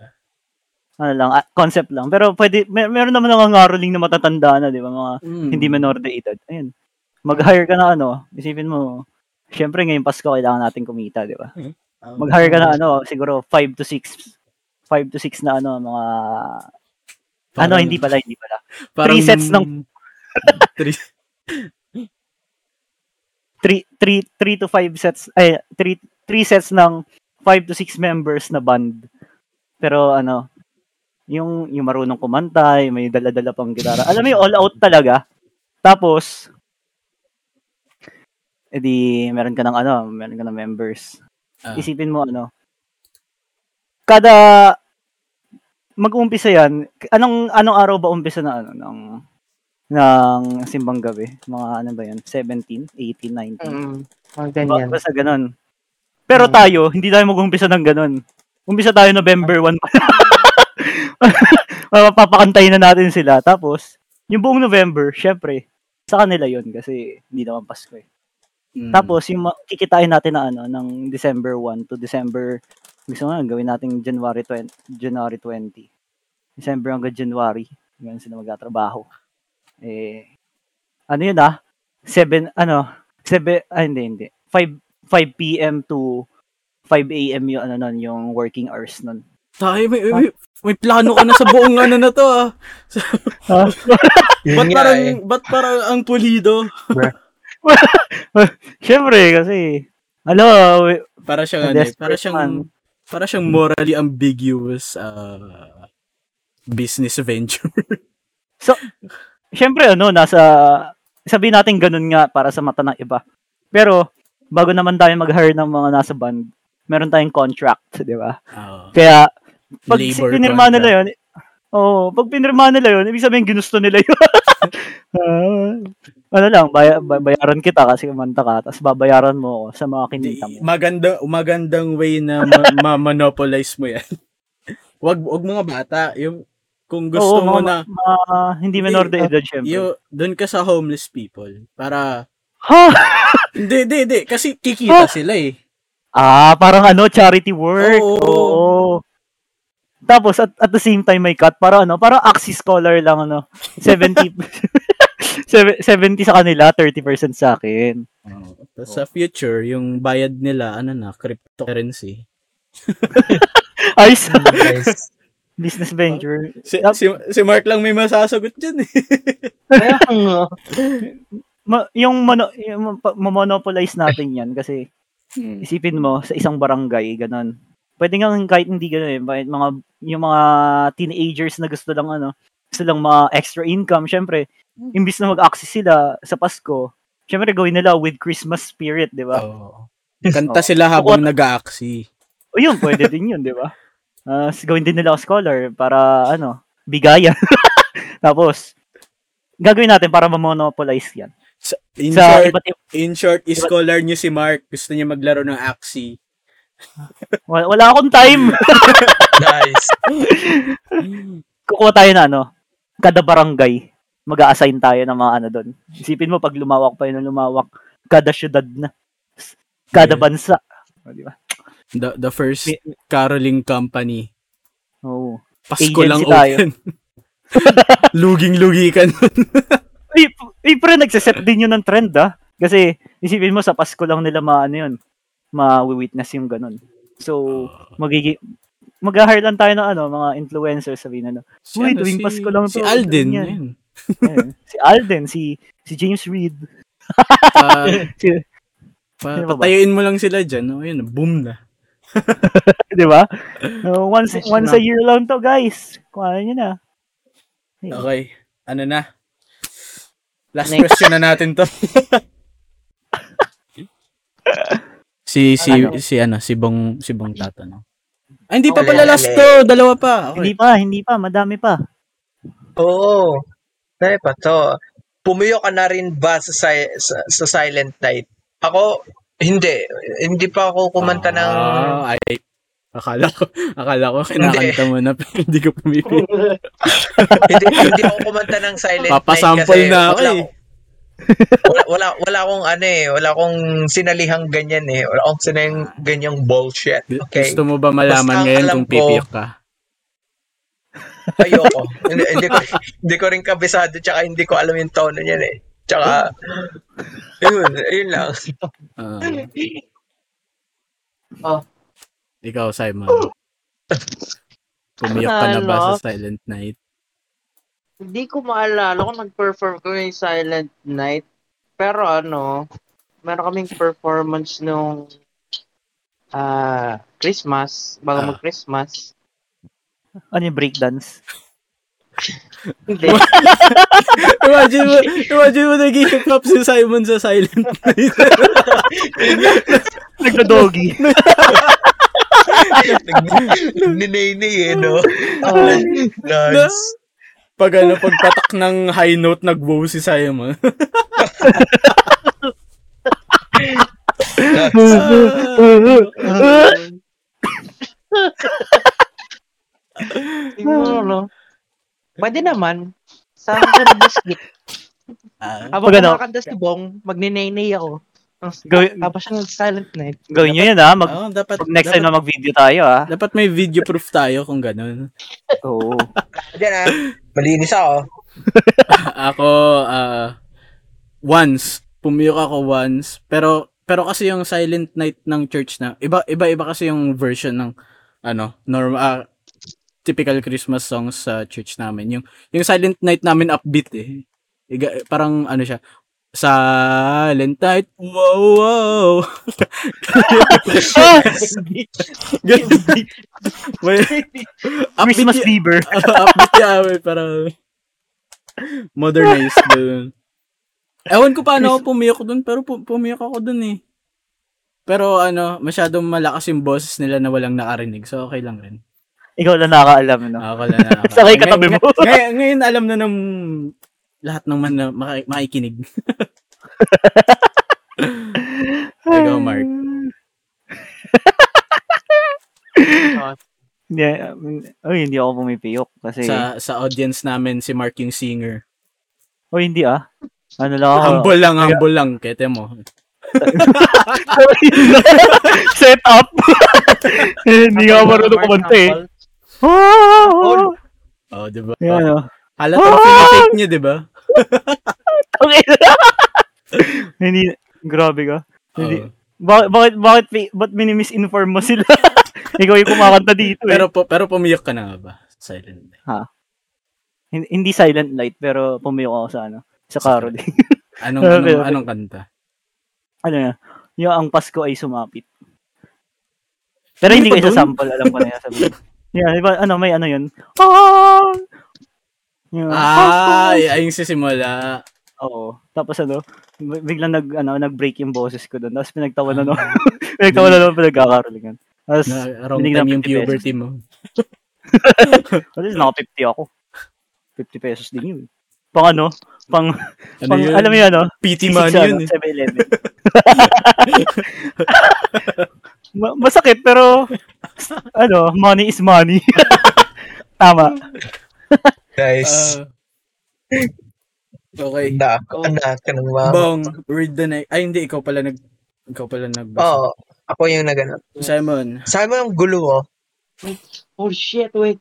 Ano lang, concept lang. Pero pwede, may, meron naman ang ngaroling na matatanda na, di ba? Mga mm. hindi menor de edad. Ayun. Mag-hire ka na ano, isipin mo, syempre ngayong Pasko, kailangan natin kumita, di ba? Mag-hire ka na ano, siguro five to six na ano, mga, parang, ano, hindi pala, hindi pala. Parang, three sets ng, three, three, three, three to five sets, ay, three, three sets ng five to six members na band. Pero ano, Yung, yung marunong kumanta, yung may dala-dala pang gitara. Alam mo yung all out talaga. Tapos, edi, meron ka ng ano, meron ka ng members. Uh. Isipin mo ano, kada, mag-umpisa yan, anong, anong araw ba umpisa na ano, ng, ng simbang gabi. Mga ano ba yun? seventeen, eighteen, nineteen Mm, mga ganyan. Basta ganun. Pero mm. tayo, hindi tayo mag-umpisa ng ganun. Umpisa tayo November first pa. Mapapakantayin na natin sila. Tapos, yung buong November, syempre, sa kanila yun kasi hindi naman Pasko eh. Mm. Tapos, yung kikitain natin na ano, ng December first to December, gusto nga, gawin natin January twentieth. December hanggang January. Ganun sila magkatrabaho. Eh, ano yun ah? seven, ano, seven, ah, hindi, hindi. five p.m. to five a.m. yung, ano, nun, yung working hours nun. Tayo, may, may, may plano ka na sa buong ano na to ah. Ba't parang, ba't parang ang pulido? Siyempre, kasi, hello. Para siyang, ano, para siyang, para siyang morally ambiguous uh, business venture. So, siyempre, ano, nasa, sabihin natin ganun nga para sa mata ng iba. Pero, bago naman tayo mag-hire ng mga nasa band, meron tayong contract, di ba? Oh. Kaya, pag pinirma nila yun, oh, pag pinirma nila yun, ibig sabihin, ginusto nila yun. uh, ano lang, bay- bayaran kita kasi kumanta ka, tapos babayaran mo sa mga kinita mo. Maganda, magandang way na ma- ma-monopolize mo yan. Wag, wag mga bata, yung, kung gusto Oo, mo ma- na, ma- hindi menor de edad, syempre. Doon ka sa homeless people, para, huh? Hindi, hindi, hindi. Kasi kikita huh? sila eh. Ah, parang ano, charity work. Oo. Oo. Tapos, at, at the same time, may cut. Parang ano, parang Axis Scholar lang, ano. seventy, seventy sa kanila, thirty percent sa akin. Oh. Tapos sa future, yung bayad nila, ano na, cryptocurrency. Ayos. Nice. Business venture. Si, si, si Mark lang may masasagot dyan eh. Kaya nga. Ma, yung, mono, yung ma-monopolize natin yan kasi isipin mo sa isang barangay, ganun. Pwede nga kahit hindi ganun eh. Mga, yung mga teenagers na gusto lang, ano, gusto lang mga extra income, syempre, imbis na mag-access sila sa Pasko, syempre gawin nila with Christmas spirit, di ba? Oh. Kanta sila habang so, nag-a-axi. O yun, pwede din yun, di ba? Uh, gawin din nila scholar para, ano, bigayan. Tapos, gagawin natin para ma-monopolize yan. In, sa, short, iba, in short, iskolar niyo si Mark. Gusto niya maglaro ng Axie. Wala, wala akong time. Nice. Kukuha tayo na, ano, kada barangay, mag-a-assign tayo ng mga ano doon. Isipin mo, pag lumawak pa yun, lumawak, kada syudad na, kada yeah. bansa. O, diba? The, the first caroling company. Oh, Pasko lang open. Luging-lugi ka nun. Ay, ay pre, nagsiset din yun ng trend, ah. Kasi, isipin mo, sa Pasko lang nila maano yun, ma-witness yung ganun. So, magigi- mag-hire lang tayo ng ano, mga influencers, sabihin na, si uy, ano, tuwing si, Pasko lang si to. Si Alden. Yan. Ayun, si Alden, si si James Reid. uh, si, pa, patayuin mo lang sila dyan. Oh, yun, boom na. Diba? Uh, once once a year lang to, guys. Kuha nyo na. Ayun. Okay. Ano na? Last Next. question na natin to. si si ano? si ano si Bong si Bong tatanong. Ah, hindi pa pala last to, dalawa pa. Okay. Hindi pa, hindi pa, madami pa. Oo. Dami pa to. Pumuyo ka na rin ba sa, si- sa, sa Silent Night? Ako hindi, hindi pa ako kumanta ah, ng ay akala ko, akala ko kinakanta mo na pero hindi ko pumipili. hindi, hindi ako kumanta ng Silent Papasample Night kasi na ako, wala, eh. wala, wala, wala akong ano eh, wala akong sinalihang ganyan eh, wala akong sinalihang ganyang bullshit. Okay. Gusto mo ba malaman ngayon kung pipiyok ka? Ayoko. hindi, hindi, ko, hindi ko rin kabisado tsaka hindi ko alam yung tono niyan eh. Tsaka, yun, yun lang. Uh, oh. Ikaw, Simon. Pumiyok ka na ba sa Silent Night? Hindi ko maalala kung nag-perform ko yung Silent Night. Pero ano, meron kaming performance nung uh, Christmas, bago ah. mag-Christmas. Ano yung breakdance? Hindi. imagine mo, imagine mo nag-hip-hop si Simon sa Silent Night. Nagka-doggy. Ninay-nay eh, no? Nice. Pag ano, pagpatak ng high note, nag-wow si Simon. Siguro, no? Pwede naman. Sa akin na basket. Habang kumakanda si Bong, magninay-nay ako. Tapos siya silent night. Gawin nyo yan, ha? Mag- oh, dapat, next dapat, time na mag-video tayo, ha? Dapat may video proof tayo kung ganun. Oo. Diyan, ha? Malinis ako. Ako, uh, once. Pumiyok ako once. Pero, pero kasi yung silent night ng church na, iba, iba, iba kasi yung version ng, ano, normal, uh, typical Christmas songs sa church namin. Yung, yung silent night namin upbeat, eh. Iga, parang, ano siya, silent night. Wow, wow. Christmas fever. Upbeat yawe, parang modernized doon. Ewan ko paano ako pumiyok doon, pero pumiyok ako doon eh. Pero ano, masyadong malakas yung boses nila na walang nakarinig, so okay lang rin. Ikaw lang nakakaalam, no? Ako lang nakakaalam. Sakay katabi mo. Ngay- ngay- ngayon alam na ng lahat ng man na maki- makikinig. Ikaw, Mark. Yeah, I mean, oh, hindi ako pumipiyok kasi... Sa, sa audience namin, si Mark yung singer. Oh, hindi ah. Ano lang ako? Humble lang, humble lang. Kete mo. Set up. Hindi ako marunong kumanta eh. Oh, oh, diba? Yan yeah, o. Halata oh! Pinatake niyo, di ba? Okay. Hindi, grabe ka. Hindi. Oh. Bakit, bakit, bakit, ba't mini-misinform mo sila? Ikaw yung kumakanta dito eh. Pero, pero pumiyok ka na nga ba? Silent night. Ha? Hindi silent night, pero pumiyok ako sa ano? Sa Carol. anong, anong, anong kanta? Ano na? Yung Ang Pasko Ay Sumapit. Pero hindi ko isasample, alam ko na yan. Yeah, di ba? Ano, may ano yun? Oh! Yeah. Ah, ayun sisimula. Oo. Tapos ano, biglang nag, ano, nag-break yung boses ko doon. Tapos pinagtawa na noon. pinagtawa na noon, pinagkakarolingan. Tapos, na, wrong time yung puberty mo. Tapos, naka-fifty ako. fifty pesos din yun. Pang ano? Pang, ano pang alam mo yun, ano? P T man yun. seven eleven. Masakit, pero, ano, money is money. Tama. Nice. Uh, okay. Na, na, Bong, read the next. Ay, hindi. Ikaw pala nag... Ikaw pala nagbasa. Oo. Ako yung naganap. Simon. Simon ang gulo, oh. Wait. Oh, shit. Wait.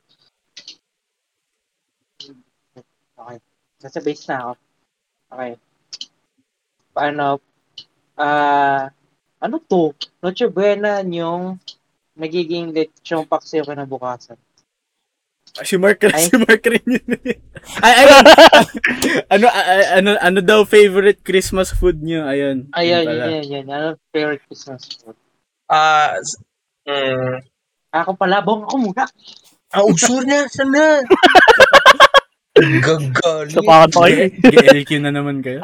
Okay. Nasa base na ako. Okay. Paano? Ah... Uh, ano to? Noche Buena yung nagiging lechong paksiw ka na bukasan. Si Mark, si Mark rin yun. Ay, ay, ano, ay, ano, ano daw favorite Christmas food niyo? Ayun. Ayun, yun, yun. Ano favorite Christmas food? Ah, uh, mm. Ako pala, Bong, ako muna. Ah, oh, sure na, sana. Gagali. Sapakat pa kayo. G L Q na naman kayo.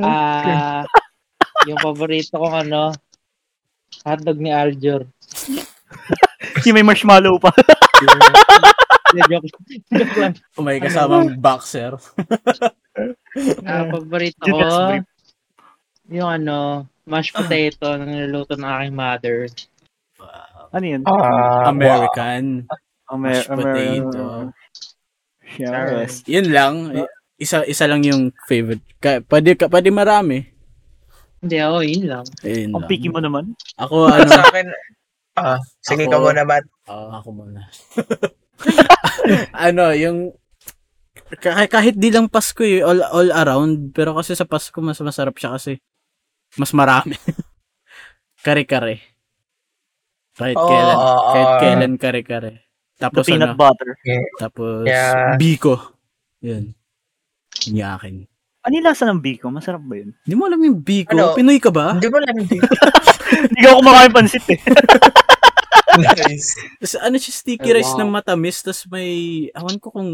Ah, uh, yung paborito kong ano, hotdog ni Aljor. Yung may marshmallow pa. Oh my, kasamang boxer. uh, Paborito ko yung ano, mashed potato na niluto ng aking mother. Wow. Ano yun? Uh, American. Wow. Mashed potato. Yeah. Yes. Yun lang. Isa isa lang yung favorite. Pwede, pwede marami. Hindi ako, yun lang. Ang picky mo naman. Ako ano. Sa akin, ah, sige ako, ka muna, Matt. Oo, uh, ako muna. Ano, yung... Kahit, kahit di lang Pasko eh, all, all around, pero kasi sa Pasko, mas masarap siya kasi mas marami. Kare-kare. Kahit oh, kailan. Oh, kahit kailan kare-kare. Tapos the peanut ano, butter. Tapos yeah. Biko. Yun. Yun yung akin. Ano yung lasa ng Biko? Masarap ba yun? Hindi mo alam yung Biko? Ano? Pinoy ka ba? Hindi mo alam yung Biko. Hindi ka kumakain pansit eh. Nice. Tapos ano siya, sticky oh, rice wow. Na matamis, tapos may, awan ko kung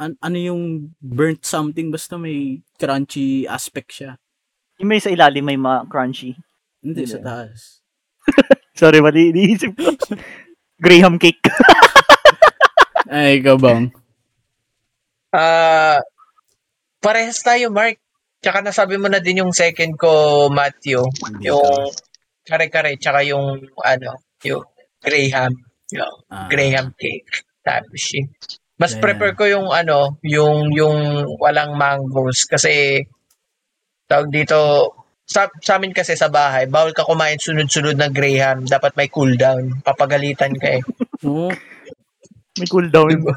an- ano yung burnt something, basta may crunchy aspect siya. Yung may sa ilalim may mga crunchy. Hindi, Dila. Sa taas. Sorry, mali, iniisip ko. Graham cake. Ay, ikaw bang? Ah, uh, parehas tayo, Mark. Tsaka nasabi mo na din yung second ko, Matthew. Yung kare-kare, tsaka yung, ano, yung Graham. Yung ah. Graham cake. Tapos yun. Mas yeah. prefer ko yung, ano, yung, yung walang mangoes. Kasi, tawag dito, Sa, sa amin kasi sa bahay, bawal ka kumain sunod-sunod ng Graham. Dapat may cooldown. Papagalitan ka eh. Oo. Oh, may cooldown. Diba?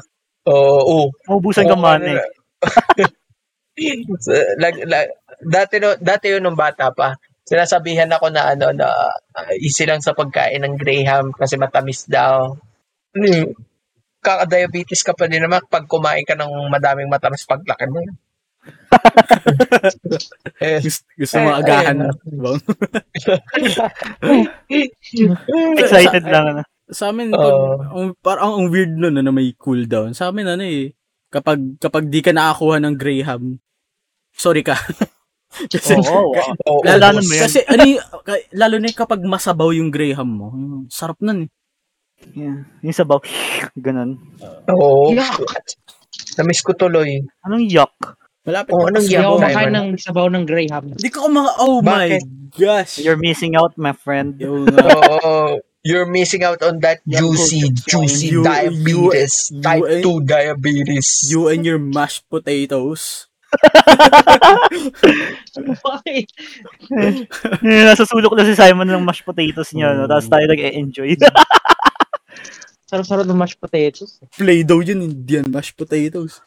Oo. Oh, maubusan oh. oh, ka man eh. so, lag, lag, dati, no, dati yun nung bata pa. Sinasabihan ako na ano na uh, easy lang sa pagkain ng Graham kasi matamis daw. Hmm. Kaka-diabetes ka pa din naman pag kumain ka ng madaming matamis paglaki mo. eh, gusto, gusto eh, maagahan eh, excited sa, lang na sa amin uh, ang, parang ang weird nun na may cooldown sa amin ano eh kapag kapag di ka nakakuha ng Graham sorry ka kasi oh, oh, oh, lalo, oh, oh, kasi ano lalo na kapag masabaw yung Graham mo sarap nun eh yeah. Yung sabaw ganun oo uh, oh, namiss ko tuloy anong yuck malapit oh, na siya ako makain ng sabaw ng Graham. Hindi ko mga, oh Bakit? My gosh. You're missing out, my friend. Yung, uh, oh, you're missing out on that juicy, juicy you, diabetes. You, type you and, two diabetes. You and your mashed potatoes. Bakit? Nasa sulok na si Simon ng mashed potatoes niya. No? Tapos tayo nag-e-enjoy. Sarap-sarap ng mashed potatoes. Play-Doh yun, hindi yan mashed potatoes.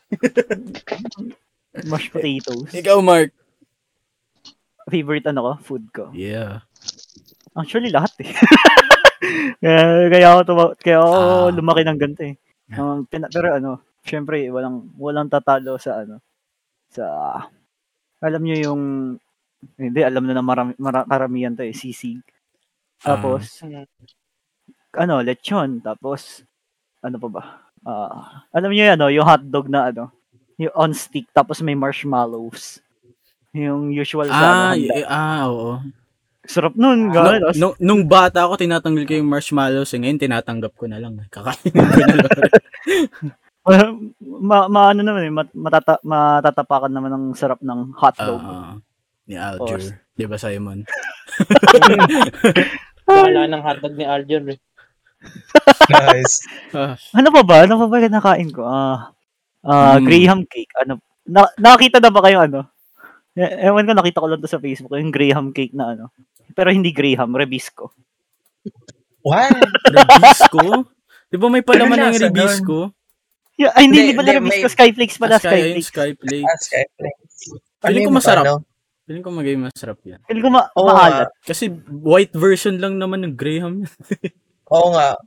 Mashed potatoes. Ikaw, Mark. Favorite ano ko? Food ko. Yeah. Actually, lahat eh. kaya, kaya ako, tuma- kaya ako ah. lumaki ng ganito eh. Um, pina- pero ano, syempre, walang, walang tatalo sa ano. Sa, alam nyo yung, hindi, alam na na marami, mara, karamihan to eh, sisig. Tapos, uh. ano, lechon. Tapos, ano pa ba? Uh, alam nyo ano, yung hotdog na ano. Yung on stick tapos may marshmallows. Yung usual sa ah, y- ah, oo. Sarap nun, guys. Ah, nung, nung bata ako tinatanggal ko yung marshmallows, eh, ngayon tinatanggap ko na lang. Kakainin ko na lang. ma, ma ano naman eh, mat, matata, matatapakan naman ng sarap ng hotdog. Uh, ni Alger, oh, 'di ba Simon? Wala nang hotdog ni Alger. Eh. Nice. Ah. Ano pa ba? Ano pa ba kinakain ko? Ah. Uh, mm. Graham cake. Ano? Na- nakakita na ba kayo ano? E- ewan ko, nakita ko lang to sa Facebook. Yung Graham cake na ano. Pero hindi Graham, Rebisco. What? Rebisco? Di ba may palaman yung Rebisco? Yeah, ay, hindi, hindi pala Rebisco. Skyflakes pala. Skyflakes. Skyflakes. Piling ko masarap. Ano? Piling ko magay masarap yan. Piling ko ma- oh, mahalat. Uh, Kasi white version lang naman ng Graham. Oo nga.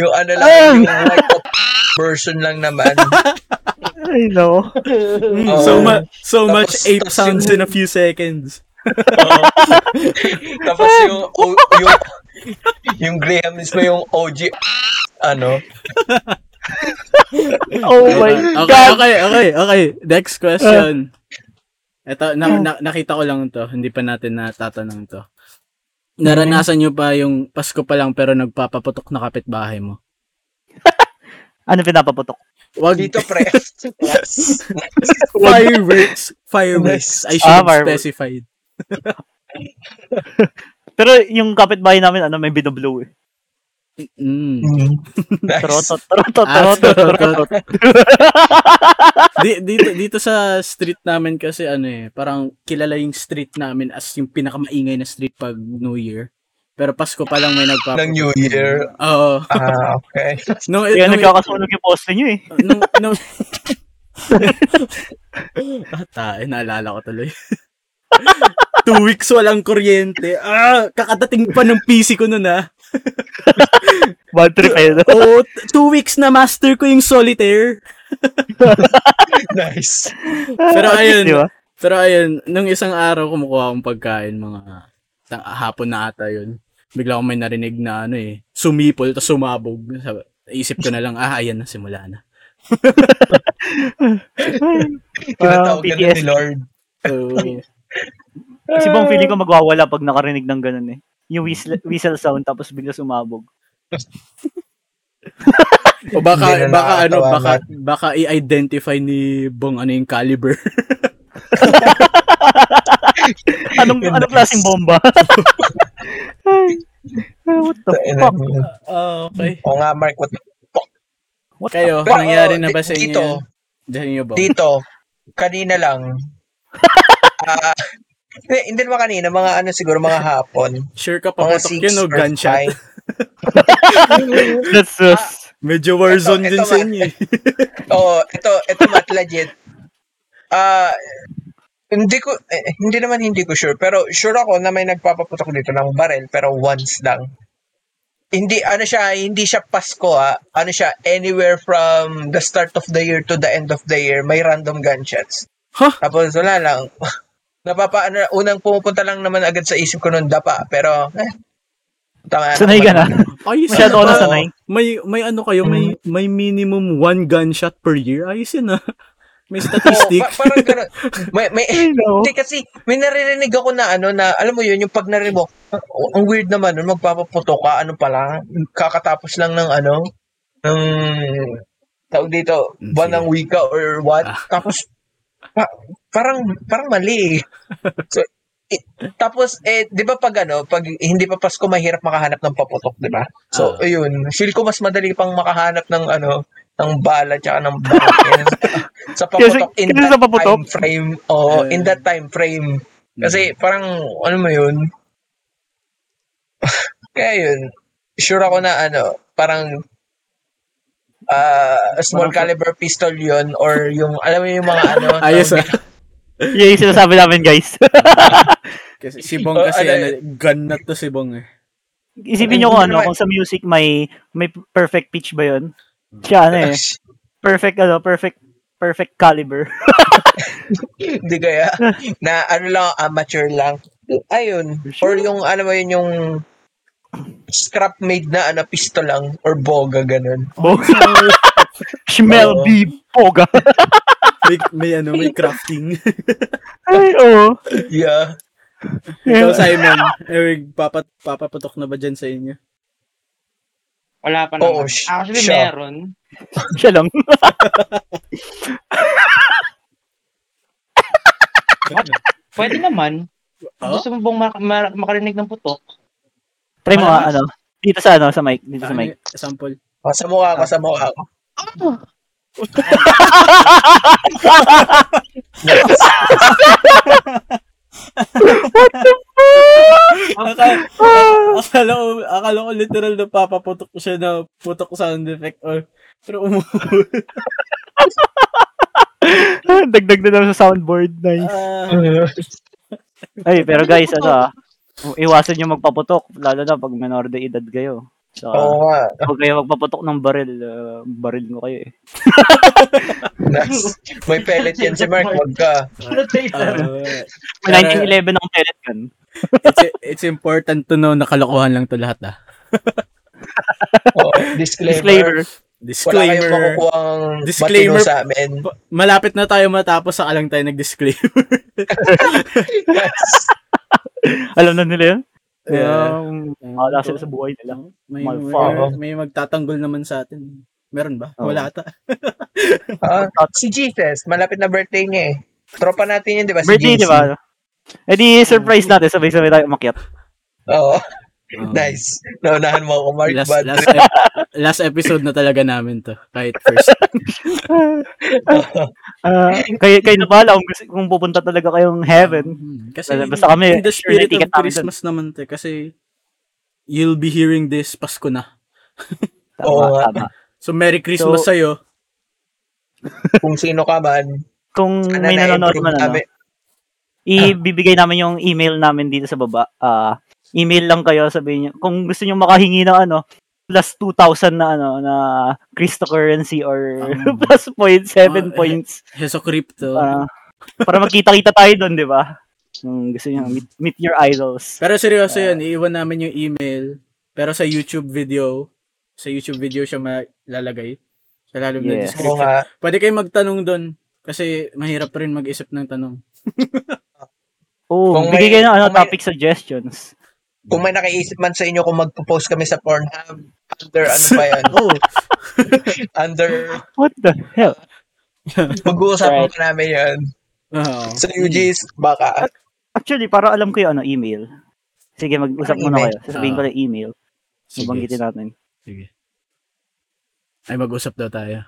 Yung ano lang, yung white version lang naman. I know. Oh, so ma- so tapos, much ape sounds yung... in a few seconds. Oh. Tapos yung o, yung yung Graham mismo yung O G ano. Oh my God. Okay, okay, okay, okay. Next question. Ito na, na, nakita ko lang to. Hindi pa natin natatanong to. Naranasan niyo pa yung Pasko pa lang pero nagpapaputok na kapitbahay mo? Ano pinapaputok? Wag dito pre. Fireworks, fireworks. I should ah, have specified. Pero yung kapitbahay namin ano may binoblow eh. Mm. Trotot, trotot, trotot, trotot. Dito dito sa street namin kasi ano eh, parang kilala yung street namin as yung pinakamaingay na street pag New Year. Pero Pasko pa lang may nagpapaputok. Ng New Year? Oo. Ah, okay. No, it, kaya no, nagkakasunog yung post ninyo eh. No, no. Ah, tae, naalala ko tuloy. Two weeks walang kuryente. Ah, kakadating pa ng P C ko nun ah. Bad trip eh. Oo, two weeks na master ko yung solitaire. Nice. Pero ayun, diba? Pero ayun, nung isang araw kumukuha akong pagkain mga hapon na ata yun. Bigla akong may narinig na ano eh, sumipol, tapos sumabog. Isip ko na lang, ah, ayan na, simula na. Tinatawag ka na ni Lord. So, kasi bang feeling ko magwawala pag nakarinig ng ganun eh. Yung whistle, whistle sound, tapos bigla sumabog. O baka na baka ano baka baka i-identify ni Bong ano yung caliber. Anong anong klaseng bomba? What the fuck? Uh, okay. O nga Mark, what the fuck? What kayo, fuck? Nangyari na ba sa inyo? Dito, inyo ba? Dito, kanina lang. Ah, uh, hindi naman kanina, mga ano siguro, mga hapon. Sure ka pa patok yun o gunshot? That's just, medyo warzone din sa inyo. Oo, ito, ito mat legit. Ah, uh, Hindi ko, eh, hindi naman hindi ko sure, pero sure ako na may nagpapaputok dito ng baril, pero once lang. Hindi, ano siya, hindi siya Pasko ah. Ano siya, anywhere from the start of the year to the end of the year, may random gunshots. Huh? Tapos wala lang. Napapa, ano, unang pumupunta lang naman agad sa isip ko nun, dapa, pero, eh. Tama, sanay ka na. Ayos na. Masyado na sanay. May, may ano kayo, may, may minimum one gunshot per year. Ayos yun ah. May statistic. Oh, pa- parang gano'n. May, may, hindi kasi, may naririnig ako na ano na, alam mo yun, yung pag narinig mo, ang weird naman, magpapaputok ka, ano pala, kakatapos lang ng ano, ng, tawag dito, banang wika or what, ah. Tapos, pa- parang, parang mali eh. So, it, tapos, eh, di ba pag ano, pag hindi pa Pasko, mahirap makahanap ng paputok, di ba? So, ayun, ah. Feel ko mas madali pang makahanap ng ano, ng bala tsaka ng baril sa paputok in that time frame oh in that time frame kasi parang ano mo yun kaya yun sure ako na ano parang uh, small caliber pistol yun or yung alam mo yung mga ano ayos ah yun yung sinasabi namin guys kasi si Bong kasi oh, ano, gun nut to si Bong eh isipin nyo kung ano kung sa music may may perfect pitch ba yun siya na eh. Perfect ano, perfect perfect caliber. Hindi kaya na ano lang amateur lang. Ayun, or yung ano ba yun yung scrap made na ano pistol lang or boga ganun. Boga. Smell beep boga. may, may ano, may crafting. Ay oo. Oh. Yeah. Ikaw Simon, eh papat papaputok na ba diyan sa inyo? Wala pa naman. Oh, sh- Actually, siya. Meron. Siya lang. Pwede naman. Oh? Gusto mo bang mak- mak- makarinig ng putok? Try mo, ah, ano? Dito sa, ano, sa mic. Dito sa mic. Sample. Oh, sa mukha ko, sa mukha ko. Oh. What the fuck? Akala, akala, ko, akala ko literal na papaputok ko siya na putok sound effect or pero umuwi. Dagdag na naman sa soundboard. Nice. Uh, Ay, pero guys, ano, iwasan nyo magpaputok. Lalo na pag menor de edad kayo. So, huwag oh, kayo magpaputok ng baril. Uh, baril mo kayo eh. Nice. May pellet yan si Mark. Huwag ka. Uh, nineteen eleven ang pellet kan. it's, it's important to know nakalokohan lang to lahat ah. Oh, disclaimer. Disclaimer. Wala kayong makukuhang matino sa amin. Malapit na tayo matapos saka lang tayo nag-disclaimer. Yes. Alam na nila yan? Yeah. Um, wala sila sa buhay nila. May, may magtatanggol naman sa atin. Meron ba? Oh. Wala ata. uh, si Jesus, malapit na birthday niya eh. Tropa natin yun, di ba? Si birthday, di ba? Eh di, surprise natin. Sabay-sabay tayo umakyat. Oo. Oh. Oh. Nice. Naunahan mo ako, Mark. Last, last, ep- last episode na talaga namin to. Kahit first. uh, kayo, kayo na pala kung, kung pupunta talaga kayong heaven. Kasi basta kami, in the spirit of Christmas naman te. Kasi you'll be hearing this Pasko na. Tama, oh, tama. So Merry Christmas so, sa'yo. Kung sino ka man. Kung ano may nanonood man. Ano, ibibigay namin yung email namin dito sa baba. Ah, uh, email lang kayo, sabihin nyo. Kung gusto nyo makahingi ng ano, plus two thousand na ano, na cryptocurrency or um, plus zero point seven uh, points. Heso crypto. Uh, para makita-kita tayo doon, di ba? Kung gusto nyo, meet, meet your idols. Pero seryoso uh, yun, iiwan namin yung email. Pero sa YouTube video, sa YouTube video siya malalagay. Sa lalong yes. Na description. Oh, pwede kayong magtanong doon. Kasi mahirap rin mag-isip ng tanong. Oh, bigay kayo ng ano, topic may... suggestions. Kung may nakaisip man sa inyo kung magpo-post kami sa Pornhub, under ano pa yan? Oh. Under... What the hell? Mag-uusapan right. namin yan. Uh-huh. So, U Gs, baka... Actually, para alam ko yung ano, email. Sige, mag-usap ano muna kayo. Sasabihin uh-huh. ko na email. Mabanggitin natin. Sige. Ay, mag-usap daw tayo.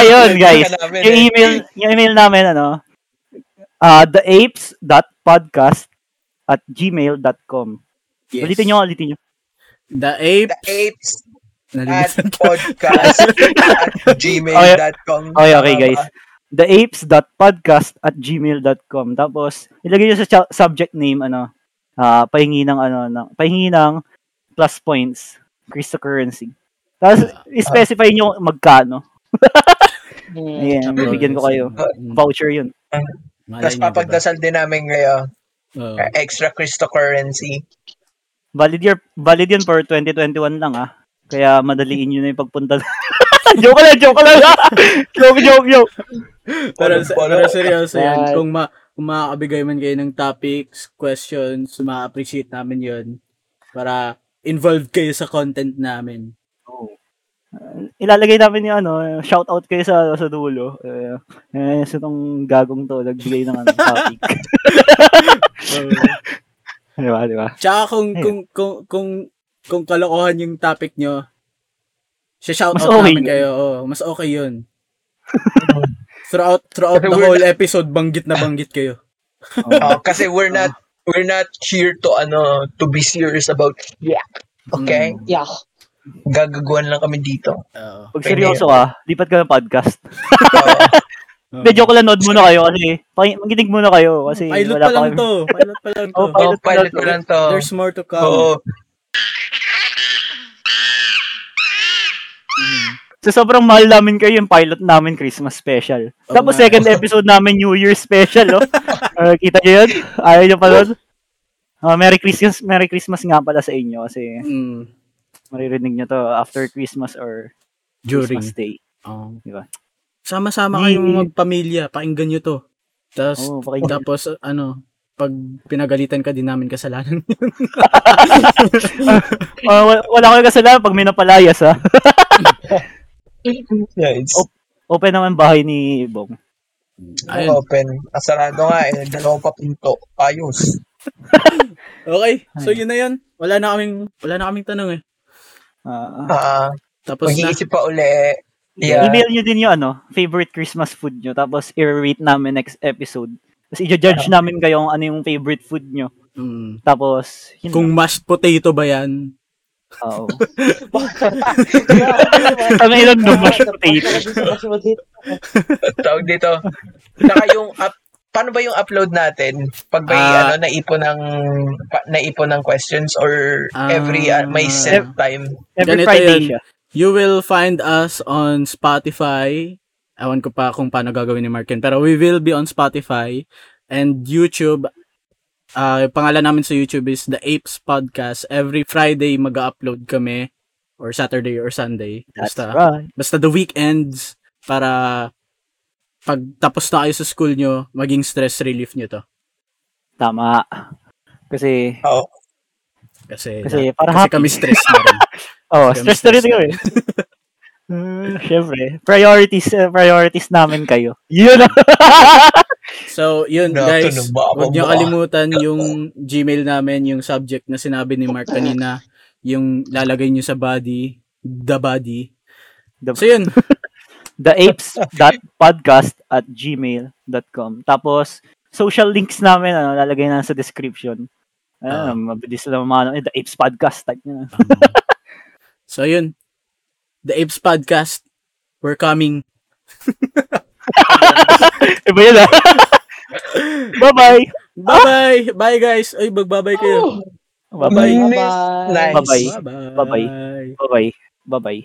Ayun, guys. Yung email, yung email namin, ano, uh, the apes dot podcast at gmail dot com. Yes. Ulitin nyo, ulitin nyo. The Apes. The Apes. podcast at gmail dot com. Okay, okay, guys. the apes dot podcast at gmail dot com. Tapos, ilagay nyo sa subject name, ano, uh, pahingi ng, ano, ng, pahingi ng plus points, cryptocurrency. Tapos, i-specify nyo magkano. Ayan, bibigyan ko kayo. Voucher yun. Tapos, papagdasal din namin ngayon. Uh, extra cryptocurrency. Valid, year, valid yun for twenty twenty-one lang, ah. Kaya madaliin nyo na yung pagpunta. Joke lang, joke lang. joke, joke, joke. Pero, pero seryoso yan. Kung, ma- kung makakabigay man kayo ng topics, questions, ma-appreciate namin yun. Para involved kayo sa content namin. Oh. Uh, ilalagay namin yung ano, shoutout kayo sa, sa dulo. Uh, eh, so itong gagong to, nagbigay ng ano, topic. um, diba, diba? Tsaka kung, kung, kung, kung, kung kalokohan yung topic nyo, shoutout okay namin yun. Kayo. Oh, mas okay yun. throughout throughout the whole not... episode, banggit na banggit kayo. Oh, kasi we're not, we're not here to, ano, to be serious about yeah. Okay? Mm. Yeah. Gagaguan lang kami dito. Uh, Pag seryoso ka, lipat ka ng podcast. Oo. Medyo ko lang nod muna kayo kasi maginig muna kayo kasi pilot wala pa lang kami. To. Pilot pa lang to. Oh, pilot, oh, pilot, pilot pa lang to. There's more to come. Oo. Mm. So, sobrang mahal namin kayo yung pilot namin Christmas special. Oh, tapos man. Second episode namin New Year special, oh. uh, kita nyo yun? Ayaw nyo pa nun? Uh, Merry Christmas, Merry Christmas nga pala sa inyo kasi mm. maririnig nyo to after Christmas or during Christmas Day. Oh. Diba? Sama-sama kayong magpamilya, pakinggan nyo to. Tapos, oh, tapos ano, pag pinagalitan ka din namin kasalanan yun. uh, wala kayong kasalanan pag may napalayas, ha? Yeah, o- open naman bahay ni Bong. Ayun. Open. Asarado nga, eh. Dalawang papinto. Ayos. Okay, so yun na yun. Wala na kaming, wala na kaming tanong, eh. Uh, uh, tapos mag-iisip na. Pa uli. Yeah. Email nyo din yung ano, favorite Christmas food nyo. Tapos i-rate namin next episode. Tapos i-judge namin kayo kung ano yung favorite food nyo. Mm. Tapos yun kung na. Mashed potato ba yan? Oo. Ano yun no mashed potato? Tawag dito. Saka yung up, paano ba yung upload natin? Pag may uh, ano, naipon ng naipon ng questions or uh, every uh, may set time. Every Friday siya. You will find us on Spotify. Ewan ko pa kung paano gagawin ni Marken. Pero we will be on Spotify and YouTube. Uh, pangalan namin sa YouTube is The Apes Podcast. Every Friday mag-upload kami or Saturday or Sunday. Basta, that's right. Basta the weekends para... pag tapos na kayo sa school nyo, maging stress relief nyo to. Tama. Kasi... Oo. Oh. Kasi, kasi, para kasi kami stress na rin. Oo, stress na rin ko eh. Siyempre. Priorities, uh, priorities namin kayo. Yun. So, yun guys. Huwag nyo kalimutan yung Gmail namin, yung subject na sinabi ni Mark kanina, yung lalagay nyo sa body, the body. So, yun. the apes dot podcast at gmail dot com. Tapos, social links namin, ano, lalagay na sa description. Ano, um, mabilis na naman, eh, The Apes Podcast, type nyo na. So, yun. The Apes Podcast, we're coming. Iba yun, ha? Bye-bye. Bye-bye. Ah? Bye, guys. Ay, magbabay kayo. Bye-bye. Bye-bye. Bye-bye. Bye-bye. Bye-bye. Bye-bye. Bye-bye.